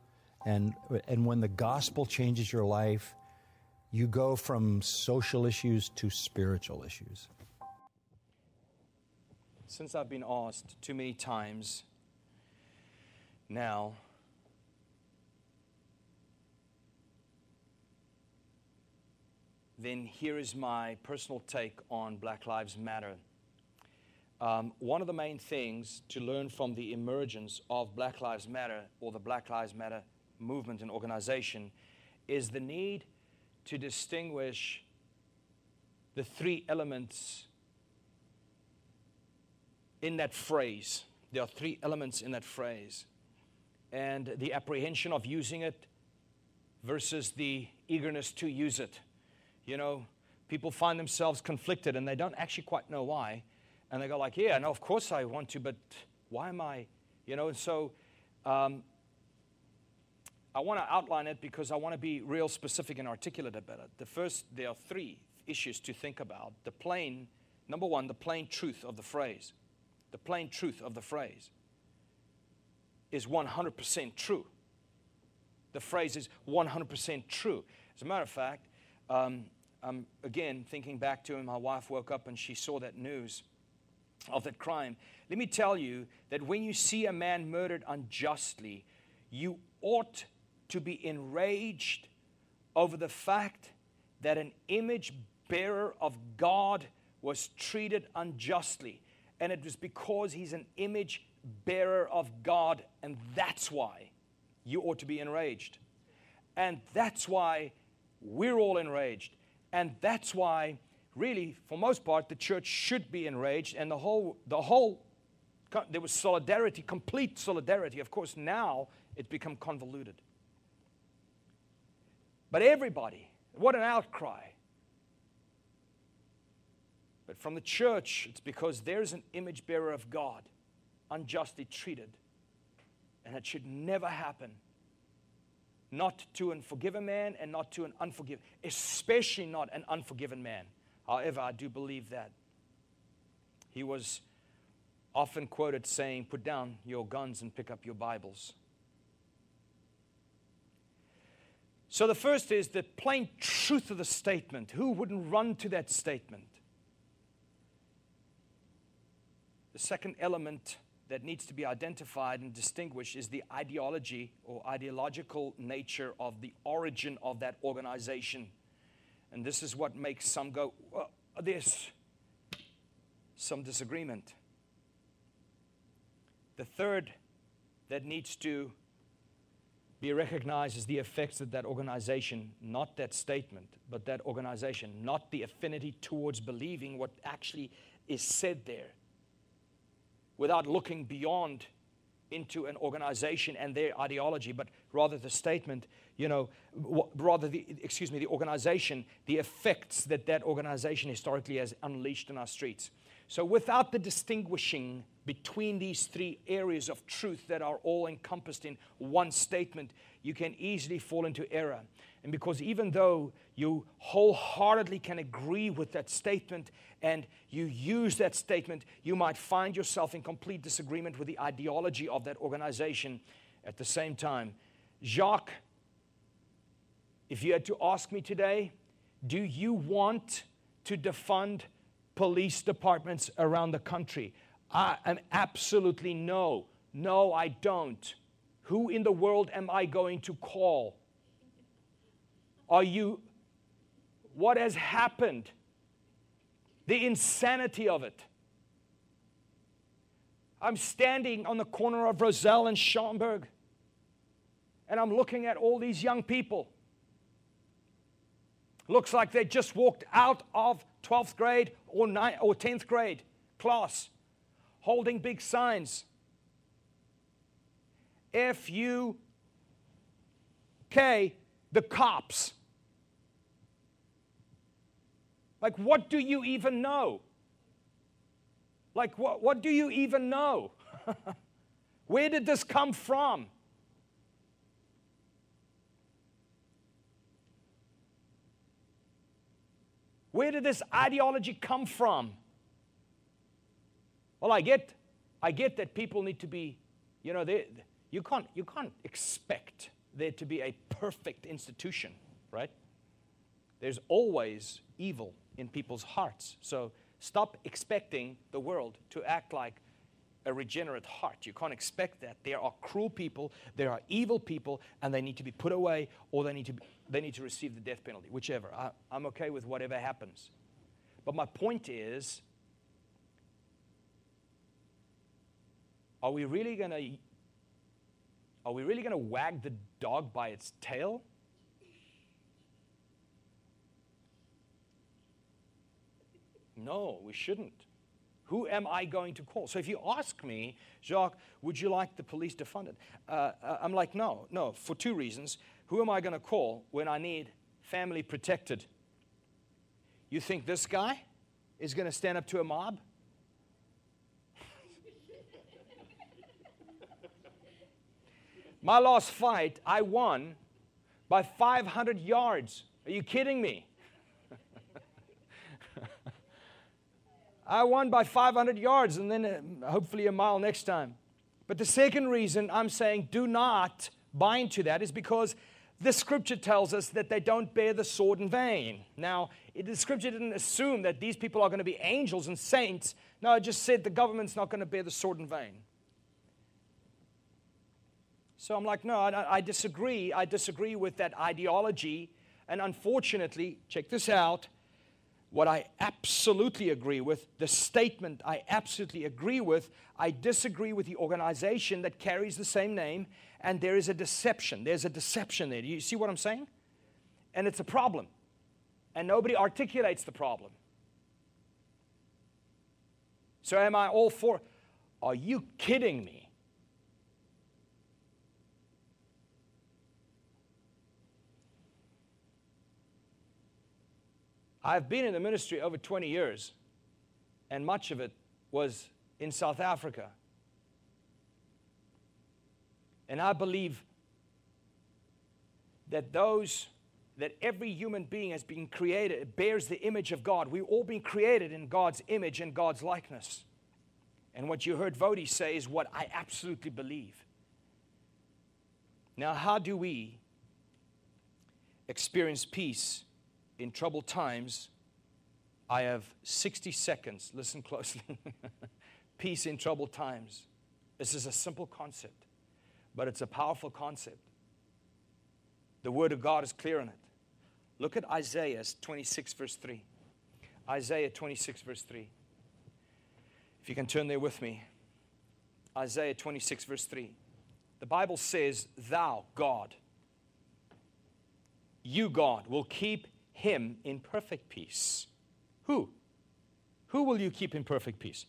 and and when the gospel changes your life, you go from social issues to spiritual issues. Since I've been asked too many times now, then here is my personal take on Black Lives Matter. Um, one of the main things to learn from the emergence of Black Lives Matter, or the Black Lives Matter movement and organization, is the need to distinguish the three elements in that phrase. There are three elements in that phrase, and the apprehension of using it versus the eagerness to use it. You know, people find themselves conflicted, and they don't actually quite know why, and they go like, yeah, no, of course I want to, but why am I, you know, and so um, I want to outline it because I want to be real specific and articulate about it. The first, there are three issues to think about. The plain, number one, the plain truth of the phrase. The plain truth of the phrase is one hundred percent true. The phrase is one hundred percent true. As a matter of fact, um, I'm again thinking back to when my wife woke up and she saw that news of that crime. Let me tell you that when you see a man murdered unjustly, you ought to be enraged over the fact that an image bearer of God was treated unjustly. And it was because he's an image bearer of God, and that's why you ought to be enraged. And that's why we're all enraged. And that's why, really, for most part, the church should be enraged, and the whole, the whole, there was solidarity, complete solidarity. Of course, now it's become convoluted. But everybody, what an outcry. But from the church, it's because there is an image bearer of God unjustly treated, and it should never happen. Not to an forgiven man, and not to an unforgiven, especially not an unforgiven man. However, I do believe that. He was often quoted saying, put down your guns and pick up your Bibles. So the first is the plain truth of the statement. Who wouldn't run to that statement? second element that needs to be identified and distinguished is the ideology or ideological nature of the origin of that organization. And this is what makes some go, well, there's some disagreement. The third that needs to be recognized is the effects that that organization, not that statement, but that organization, not the affinity towards believing what actually is said there, without looking beyond into an organization and their ideology, but rather the statement, you know, rather the, excuse me, the organization, the effects that that organization historically has unleashed in our streets. So without the distinguishing between these three areas of truth that are all encompassed in one statement, you can easily fall into error. And because even though you wholeheartedly can agree with that statement and you use that statement, you might find yourself in complete disagreement with the ideology of that organization at the same time. Jacques, if you had to ask me today, do you want to defund police departments around the country? I am absolutely no. No, I don't. Who in the world am I going to call? Are you, what has happened? The insanity of it. I'm standing on the corner of Roselle and Schaumburg, and I'm looking at all these young people. Looks like they just walked out of twelfth grade or ninth or tenth grade class, holding big signs. F U K, the cops. Like, what do you even know? Like, what, what do you even know? Where did this come from? Where did this ideology come from? Well, I get, I get that people need to be, you know, they, you can't, you can't expect there to be a perfect institution, right? There's always evil in people's hearts. So stop expecting the world to act like a regenerate heart. You can't expect that. There are cruel people, there are evil people, and they need to be put away, or they need to, be, they need to receive the death penalty, whichever. I, I'm okay with whatever happens. But my point is, are we really going to, are we really going to wag the dog by its tail? No, we shouldn't. Who am I going to call? So if you ask me, Jacques, would you like the police defunded? Uh, I'm like, no, no, for two reasons. Who am I going to call when I need family protected? You think this guy is going to stand up to a mob? My last fight, I won by five hundred yards. Are you kidding me? I won by five hundred yards and then uh, hopefully a mile next time. But the second reason I'm saying do not buy into that is because the scripture tells us that they don't bear the sword in vain. Now, it, the scripture didn't assume that these people are going to be angels and saints. No, it just said the government's not going to bear the sword in vain. So I'm like, no, I, I disagree. I disagree with that ideology. And unfortunately, check this out, what I absolutely agree with, the statement I absolutely agree with, I disagree with the organization that carries the same name, and there is a deception. There's a deception there. Do you see what I'm saying? And it's a problem. And nobody articulates the problem. So am I all for, are you kidding me? I've been in the ministry over twenty years, and much of it was in South Africa. And I believe that those, that every human being has been created, bears the image of God. We've all been created in God's image and God's likeness. And what you heard Voddie say is what I absolutely believe. Now, how do we experience peace in troubled times? I have sixty seconds. Listen closely. peace in troubled times. This is a simple concept, but it's a powerful concept. The Word of God is clear on it. Look at Isaiah twenty-six, verse three. Isaiah twenty-six, verse three. If you can turn there with me. Isaiah twenty-six, verse three. The Bible says, Thou, God, you, God, will keep him in perfect peace. Who? Who will you keep in perfect peace?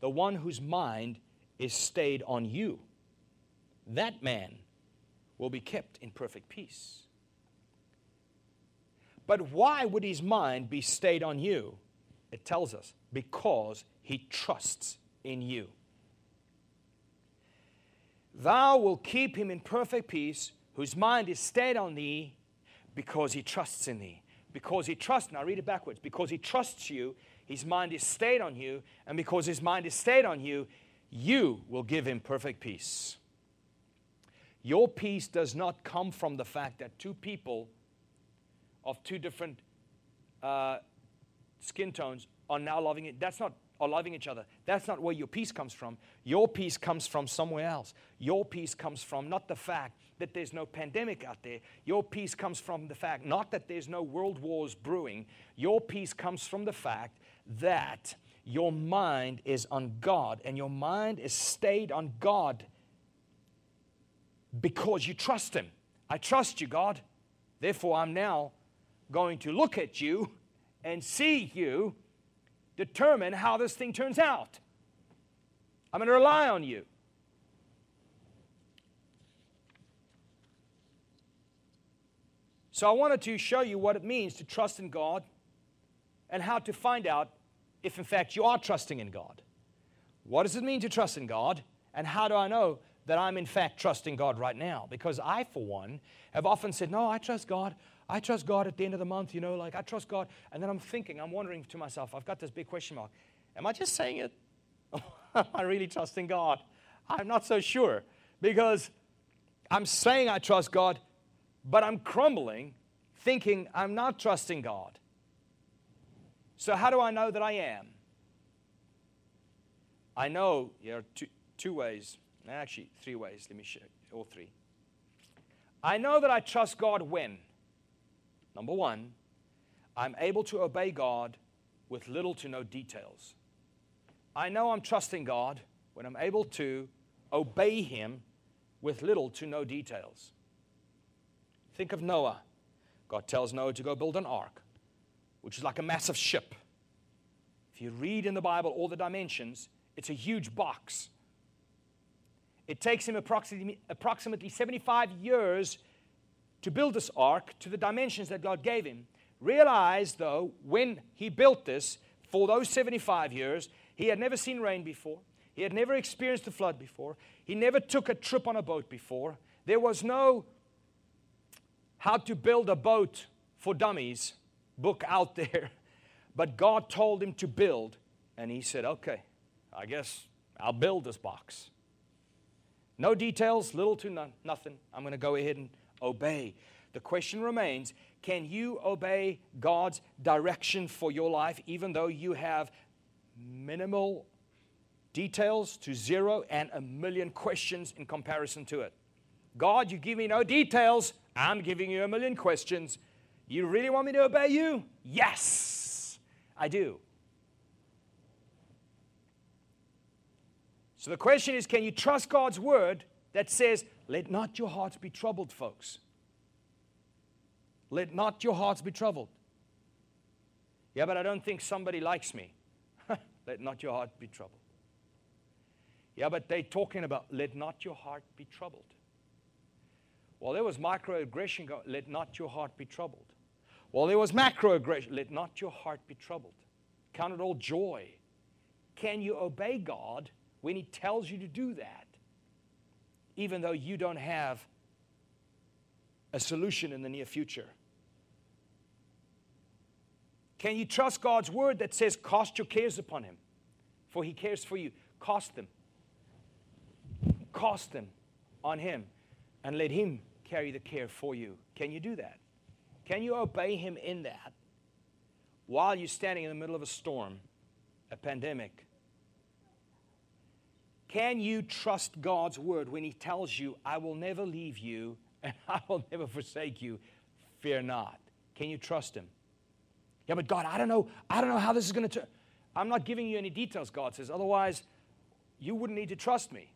The one whose mind is stayed on you. That man will be kept in perfect peace. But why would his mind be stayed on you? It tells us, because he trusts in you. Thou will keep him in perfect peace, whose mind is stayed on thee, because he trusts in thee. Because he trusts, now read it backwards, because he trusts you, his mind is stayed on you, and because his mind is stayed on you, you will give him perfect peace. Your peace does not come from the fact that two people of two different uh, skin tones are now loving it. That's not are loving each other. That's not where your peace comes from. Your peace comes from somewhere else. Your peace comes from not the fact that there's no pandemic out there. Your peace comes from the fact not that there's no world wars brewing. Your peace comes from the fact that your mind is on God, and your mind is stayed on God because you trust Him. I trust you, God. Therefore, I'm now going to look at you and see you determine how this thing turns out. I'm going to rely on you. So I wanted to show you what it means to trust in God and how to find out if, in fact, you are trusting in God. What does it mean to trust in God? And how do I know that I'm, in fact, trusting God right now? Because I, for one, have often said, no, I trust God. I trust God at the end of the month, you know, like I trust God. And then I'm thinking, I'm wondering to myself, I've got this big question mark. Am I just saying it? Am I really trusting God? I'm not so sure, because I'm saying I trust God, but I'm crumbling, thinking I'm not trusting God. So how do I know that I am? I know there are two, two ways, actually three ways. Let me share all three. I know that I trust God when? Number one, I'm able to obey God with little to no details. I know I'm trusting God when I'm able to obey Him with little to no details. Think of Noah. God tells Noah to go build an ark, which is like a massive ship. If you read in the Bible all the dimensions, it's a huge box. It takes him approximately, approximately seventy-five years to build this ark to the dimensions that God gave him. Realize, though, when he built this, for those seventy-five years, he had never seen rain before. He had never experienced a flood before. He never took a trip on a boat before. There was no how to build a boat for dummies book out there. But God told him to build, and he said, okay, I guess I'll build this box. No details, little to none, nothing. I'm going to go ahead and obey. The question remains, can you obey God's direction for your life even though you have minimal details to zero and a million questions in comparison to it? God, you give me no details. I'm giving you a million questions. You really want me to obey you? Yes, I do. So the question is, can you trust God's word that says, let not your hearts be troubled, folks. Let not your hearts be troubled. Yeah, but I don't think somebody likes me. Let not your heart be troubled. Yeah, but they're talking about, let not your heart be troubled. Well, there was microaggression, let not your heart be troubled. Well, there was macroaggression, let not your heart be troubled. Count it all joy. Can you obey God when He tells you to do that, even though you don't have a solution in the near future? Can you trust God's word that says, cast your cares upon Him, for He cares for you? Cast them. Cast them on Him, and let Him carry the care for you. Can you do that? Can you obey Him in that while you're standing in the middle of a storm, a pandemic, Can you trust God's word when he tells you, I will never leave you and I will never forsake you? Fear not. Can you trust him? Yeah, but God, I don't know. I don't know how this is going to turn. I'm not giving you any details, God says. Otherwise, you wouldn't need to trust me.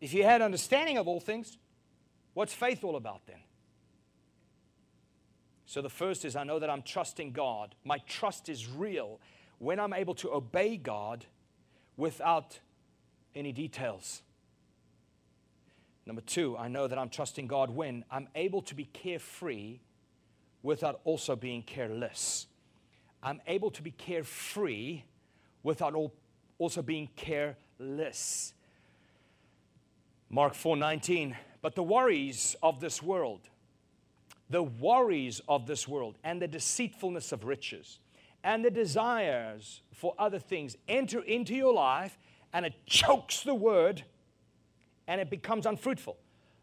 If you had understanding of all things, what's faith all about then? So the first is I know that I'm trusting God. My trust is real when I'm able to obey God without any details. Number two, I know that I'm trusting God when I'm able to be carefree without also being careless. I'm able to be carefree without also being careless. Mark four nineteen, but the worries of this world, the worries of this world and the deceitfulness of riches and the desires for other things enter into your life, and it chokes the word and it becomes unfruitful.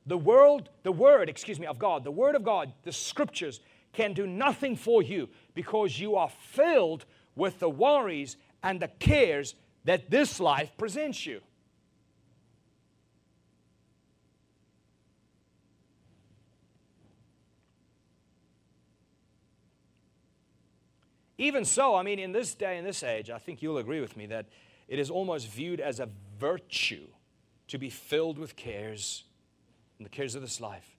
The world, the word, excuse me, of God, the word of God, the scriptures can do nothing for you because you are filled with the worries and the cares that this life presents you. Even so, I mean, in this day and this age, I think you'll agree with me that it is almost viewed as a virtue to be filled with cares, and the cares of this life.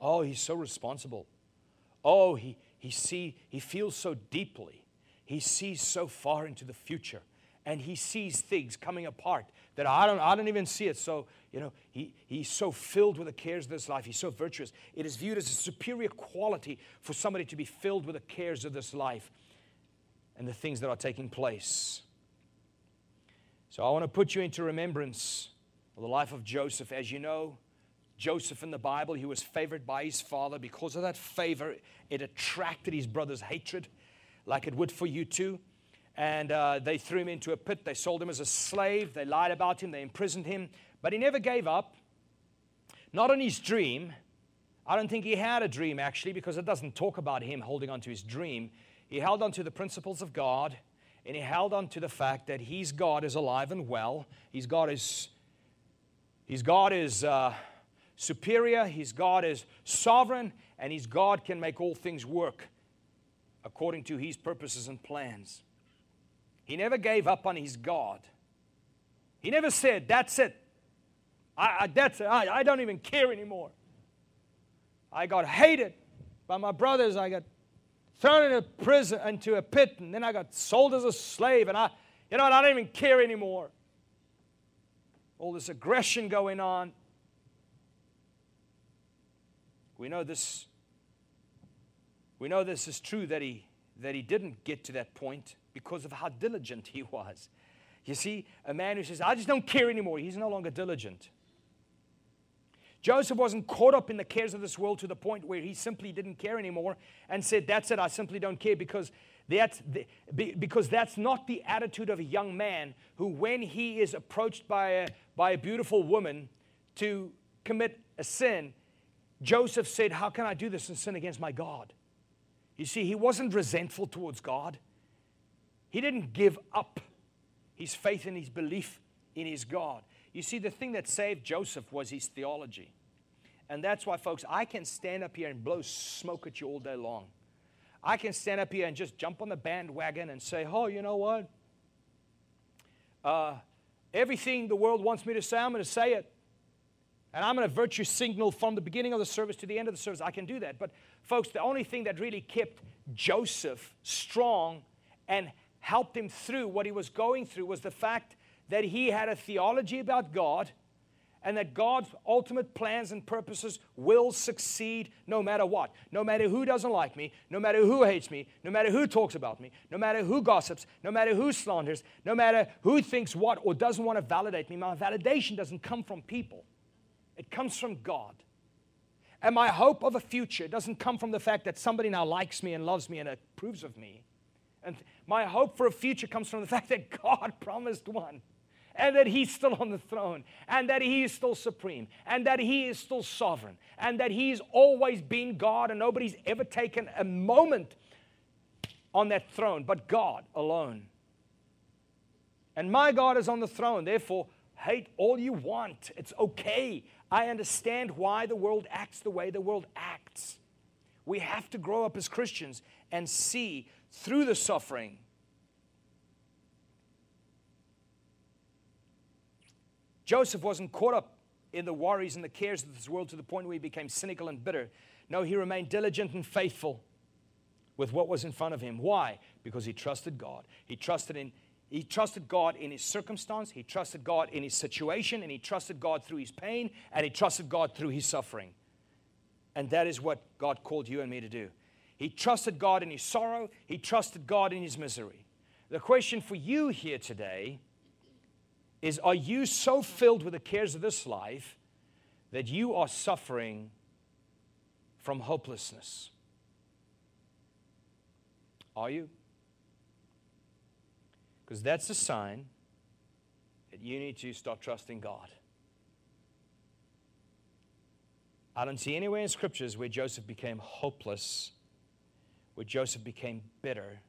Oh, he's so responsible. Oh, he, he, see, he feels so deeply. He sees so far into the future, and he sees things coming apart that I don't, I don't even see it. So, you know, he, he's so filled with the cares of this life. He's so virtuous. It is viewed as a superior quality for somebody to be filled with the cares of this life and the things that are taking place. So I want to put you into remembrance of the life of Joseph. As you know, Joseph in the Bible, he was favored by his father. Because of that favor, it attracted his brother's hatred, like it would for you too. And uh, they threw him into a pit. They sold him as a slave. They lied about him. They imprisoned him. But he never gave up, not on his dream. I don't think he had a dream, actually, because it doesn't talk about him holding on to his dream. He held on to the principles of God, and he held on to the fact that his God is alive and well. His God is, his God is uh, superior. His God is sovereign, and his God can make all things work according to his purposes and plans. He never gave up on his God. He never said, that's it. I, I, that's it. I, I don't even care anymore. I got hated by my brothers. I got thrown into prison, into a pit, and then I got sold as a slave, and I, you know, and I don't even care anymore. All this aggression going on. We know this. We know this is true that he that he didn't get to that point because of how diligent he was. You see, a man who says, "I just don't care anymore," he's no longer diligent. Joseph wasn't caught up in the cares of this world to the point where he simply didn't care anymore and said, that's it, I simply don't care, because that's, the, because that's not the attitude of a young man who, when he is approached by a, by a beautiful woman to commit a sin, Joseph said, how can I do this and sin against my God? You see, he wasn't resentful towards God. He didn't give up his faith and his belief in his God. You see, the thing that saved Joseph was his theology. And that's why, folks, I can stand up here and blow smoke at you all day long. I can stand up here and just jump on the bandwagon and say, oh, you know what? Uh, everything the world wants me to say, I'm going to say it. And I'm going to virtue signal from the beginning of the service to the end of the service. I can do that. But, folks, the only thing that really kept Joseph strong and helped him through what he was going through was the fact that he had a theology about God, and that God's ultimate plans and purposes will succeed no matter what. No matter who doesn't like me, no matter who hates me, no matter who talks about me, no matter who gossips, no matter who slanders, no matter who thinks what or doesn't want to validate me, my validation doesn't come from people. It comes from God. And my hope of a future doesn't come from the fact that somebody now likes me and loves me and approves of me. And my hope for a future comes from the fact that God promised one. And that he's still on the throne, and that he is still supreme, and that he is still sovereign, and that he's always been God, and nobody's ever taken a moment on that throne but God alone. And my God is on the throne. Therefore, hate all you want. It's okay. I understand why the world acts the way the world acts. We have to grow up as Christians and see through the suffering. Joseph wasn't caught up in the worries and the cares of this world to the point where he became cynical and bitter. No, he remained diligent and faithful with what was in front of him. Why? Because he trusted God. He trusted in He trusted God in his circumstance, he trusted God in his situation, and he trusted God through his pain, and he trusted God through his suffering. And that is what God called you and me to do. He trusted God in his sorrow, he trusted God in his misery. The question for you here today is, are you so filled with the cares of this life that you are suffering from hopelessness? Are you? Because that's a sign that you need to start trusting God. I don't see anywhere in scriptures where Joseph became hopeless, where Joseph became bitter,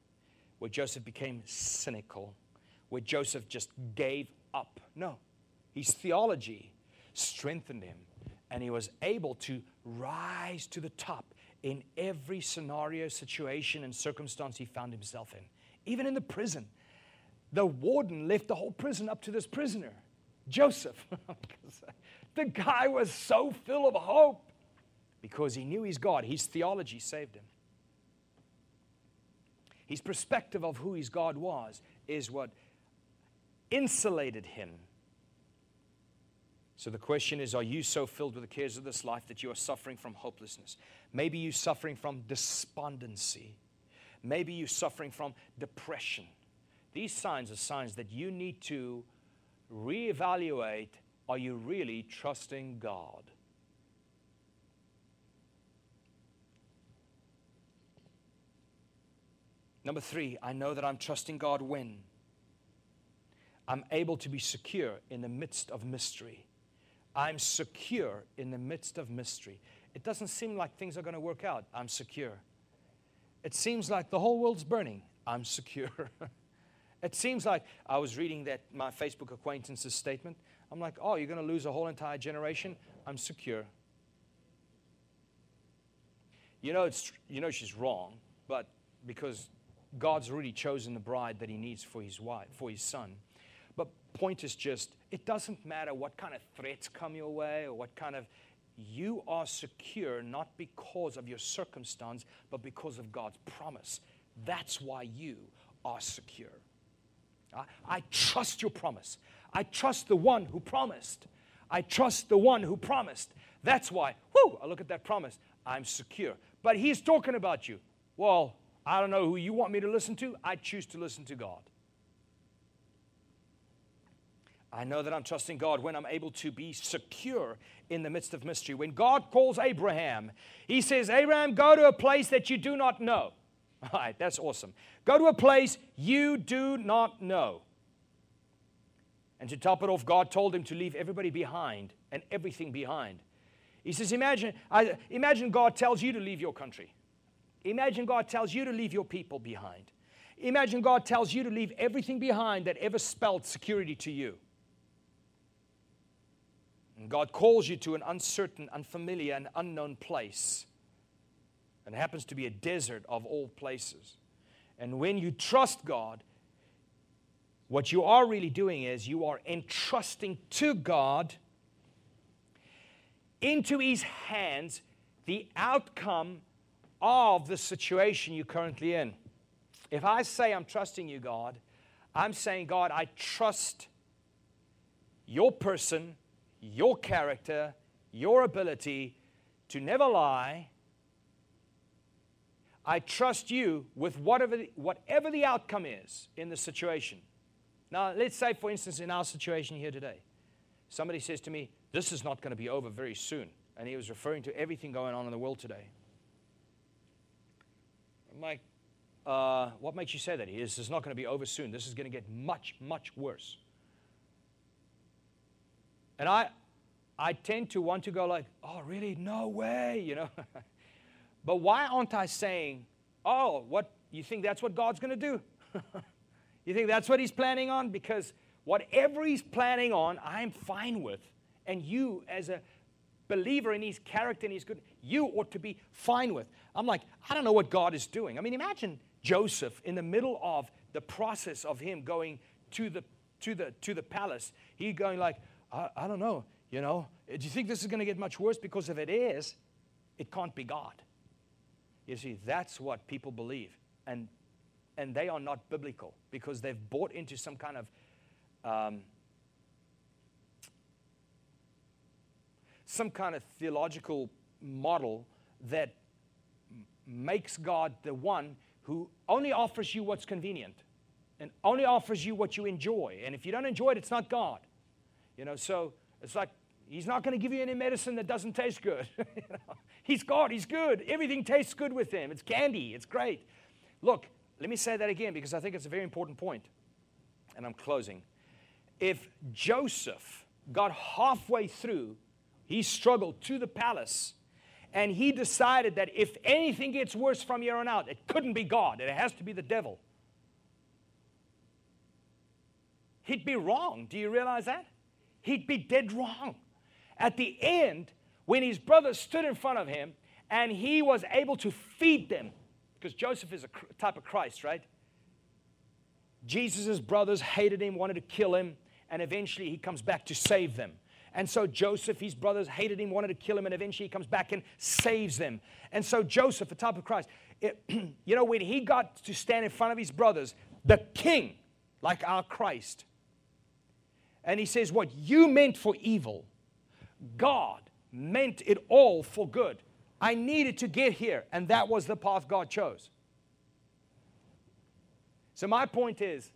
where Joseph became cynical, where Joseph just gave up. No, his theology strengthened him, and he was able to rise to the top in every scenario, situation, and circumstance he found himself in, even in the prison. The warden left the whole prison up to this prisoner, Joseph. The guy was so full of hope because he knew his God. His theology saved him. His perspective of who his God was is what insulated him. So the question is, are you so filled with the cares of this life that you are suffering from hopelessness? Maybe you're suffering from despondency. Maybe you're suffering from depression. These signs are signs that you need to reevaluate, are you really trusting God? Number three, I know that I'm trusting God when I'm able to be secure in the midst of mystery. I'm secure in the midst of mystery. It doesn't seem like things are going to work out. I'm secure. It seems like the whole world's burning. I'm secure. It seems like I was reading that my Facebook acquaintance's statement. I'm like, oh, you're going to lose a whole entire generation? I'm secure. You know, it's, you know she's wrong, but because God's already chosen the bride that he needs for his wife, for his son. But point is just, it doesn't matter what kind of threats come your way or what kind of, you are secure not because of your circumstance, but because of God's promise. That's why you are secure. I trust your promise. I trust the one who promised. I trust the one who promised. That's why, whoo, I look at that promise. I'm secure. But he's talking about you. Well, I don't know who you want me to listen to. I choose to listen to God. I know that I'm trusting God when I'm able to be secure in the midst of mystery. When God calls Abraham, he says, Abraham, go to a place that you do not know. All right, that's awesome. Go to a place you do not know. And to top it off, God told him to leave everybody behind and everything behind. He says, imagine, I, imagine God tells you to leave your country. Imagine God tells you to leave your people behind. Imagine God tells you to leave everything behind that ever spelled security to you. And God calls you to an uncertain, unfamiliar, and unknown place. And it happens to be a desert of all places. And when you trust God, what you are really doing is you are entrusting to God, into His hands, the outcome of the situation you're currently in. If I say I'm trusting you, God, I'm saying, God, I trust your person, your character, your ability to never lie. I trust you with whatever the, whatever the outcome is in the situation. Now, let's say, for instance, in our situation here today, somebody says to me, this is not going to be over very soon. And he was referring to everything going on in the world today. I'm like, uh, what makes you say that? He says, this is not going to be over soon. This is going to get much, much worse. And I, I tend to want to go like, oh, really? No way, you know. But why aren't I saying, oh, what you think that's what God's going to do? You think that's what he's planning on? Because whatever he's planning on, I'm fine with. And you, as a believer in his character and his good, you ought to be fine with. I'm like, I don't know what God is doing. I mean, imagine Joseph in the middle of the process of him going to the to the to the palace. He going like, I, I don't know, you know, do you think this is going to get much worse? Because if it is, it can't be God. You see, that's what people believe, and and they are not biblical because they've bought into some kind of um, some kind of theological model that makes God the one who only offers you what's convenient and only offers you what you enjoy. And if you don't enjoy it, it's not God. You know, so it's like he's not going to give you any medicine that doesn't taste good. You know? He's God. He's good. Everything tastes good with him. It's candy. It's great. Look, let me say that again because I think it's a very important point. And I'm closing. If Joseph got halfway through his struggle to the palace, and he decided that if anything gets worse from here on out, it couldn't be God. It has to be the devil. He'd be wrong. Do you realize that? He'd be dead wrong. At the end, when his brothers stood in front of him and he was able to feed them, because Joseph is a type of Christ, right? Jesus' brothers hated him, wanted to kill him, and eventually he comes back to save them. And so Joseph, his brothers hated him, wanted to kill him, and eventually he comes back and saves them. And so Joseph, a type of Christ, it, you know, when he got to stand in front of his brothers, the king, like our Christ, and he says, what you meant for evil, God meant it all for good. I needed to get here, and that was the path God chose. So my point is,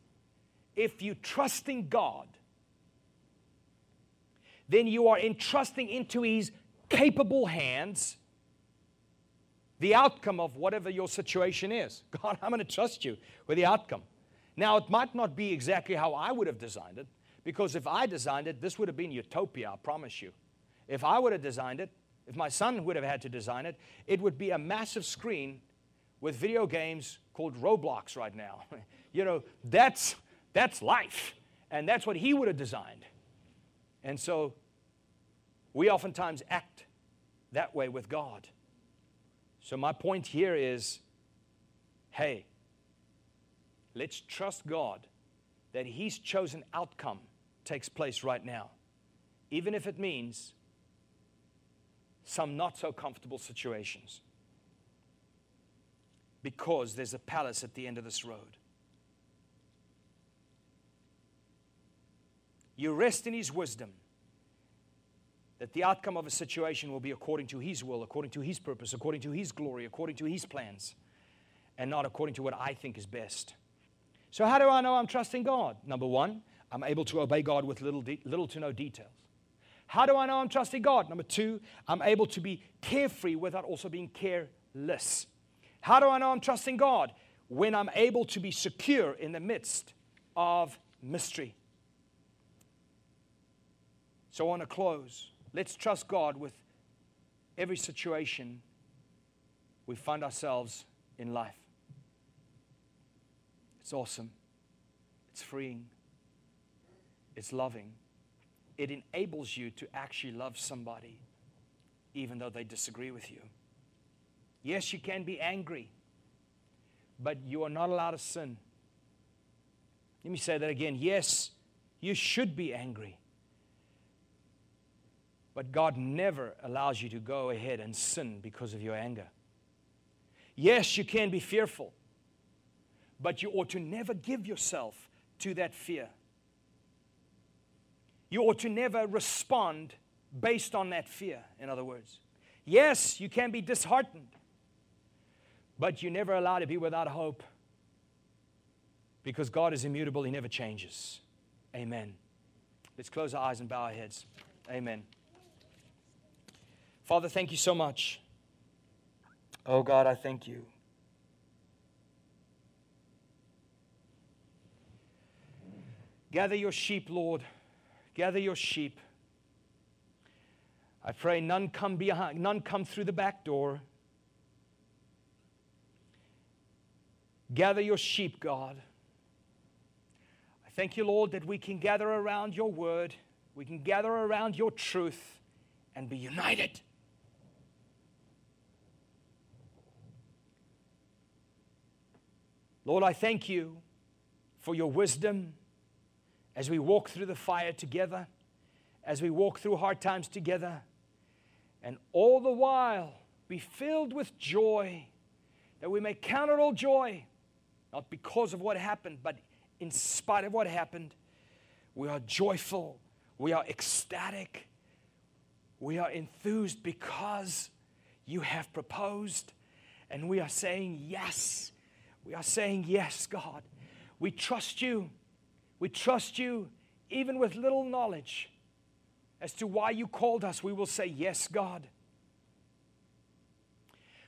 if you trust in God, then you are entrusting into his capable hands the outcome of whatever your situation is. God, I'm going to trust you with the outcome. Now, it might not be exactly how I would have designed it, because if I designed it, this would have been utopia, I promise you. If I would have designed it, if my son would have had to design it, it would be a massive screen with video games called Roblox right now. You know, that's, that's life, and that's what he would have designed. And so we oftentimes act that way with God. So my point here is, hey, let's trust God that his chosen outcome takes place right now, even if it means some not so comfortable situations, because there's a palace at the end of this road. You rest in his wisdom that the outcome of a situation will be according to his will, according to his purpose, according to his glory, according to his plans, and not according to what I think is best. So how do I know I'm trusting God? Number one, I'm able to obey God with little, little to no details. How do I know I'm trusting God? Number two, I'm able to be carefree without also being careless. How do I know I'm trusting God? When I'm able to be secure in the midst of mystery. So I want to close. Let's trust God with every situation we find ourselves in life. It's awesome. It's freeing. It's loving. It enables you to actually love somebody even though they disagree with you. Yes, you can be angry, but you are not allowed to sin. Let me say that again. Yes, you should be angry. But God never allows you to go ahead and sin because of your anger. Yes, you can be fearful, but you ought to never give yourself to that fear. You ought to never respond based on that fear, in other words. Yes, you can be disheartened, but you're never allowed to be without hope because God is immutable. He never changes. Amen. Let's close our eyes and bow our heads. Amen. Father, thank you so much. Oh, God, I thank you. Gather your sheep, Lord. Gather your sheep. I pray none come behind, none come through the back door. Gather your sheep, God. Thank you, Lord, that we can gather around your word, we can gather around your truth, and be united. Lord, I thank you for your wisdom as we walk through the fire together, as we walk through hard times together, and all the while be filled with joy, that we may count it all joy, not because of what happened, but in spite of what happened. We are joyful, we are ecstatic, we are enthused because you have proposed, and we are saying yes. We are saying, yes, God, we trust you. We trust you even with little knowledge as to why you called us. We will say, yes, God.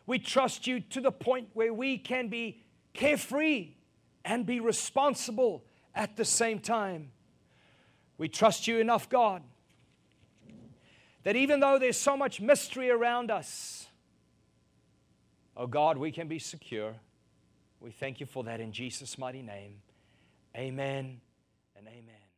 We trust you to the point where we can be carefree and be responsible at the same time. We trust you enough, God, that even though there's so much mystery around us, oh God, we can be secure. We thank you for that in Jesus' mighty name. Amen and amen.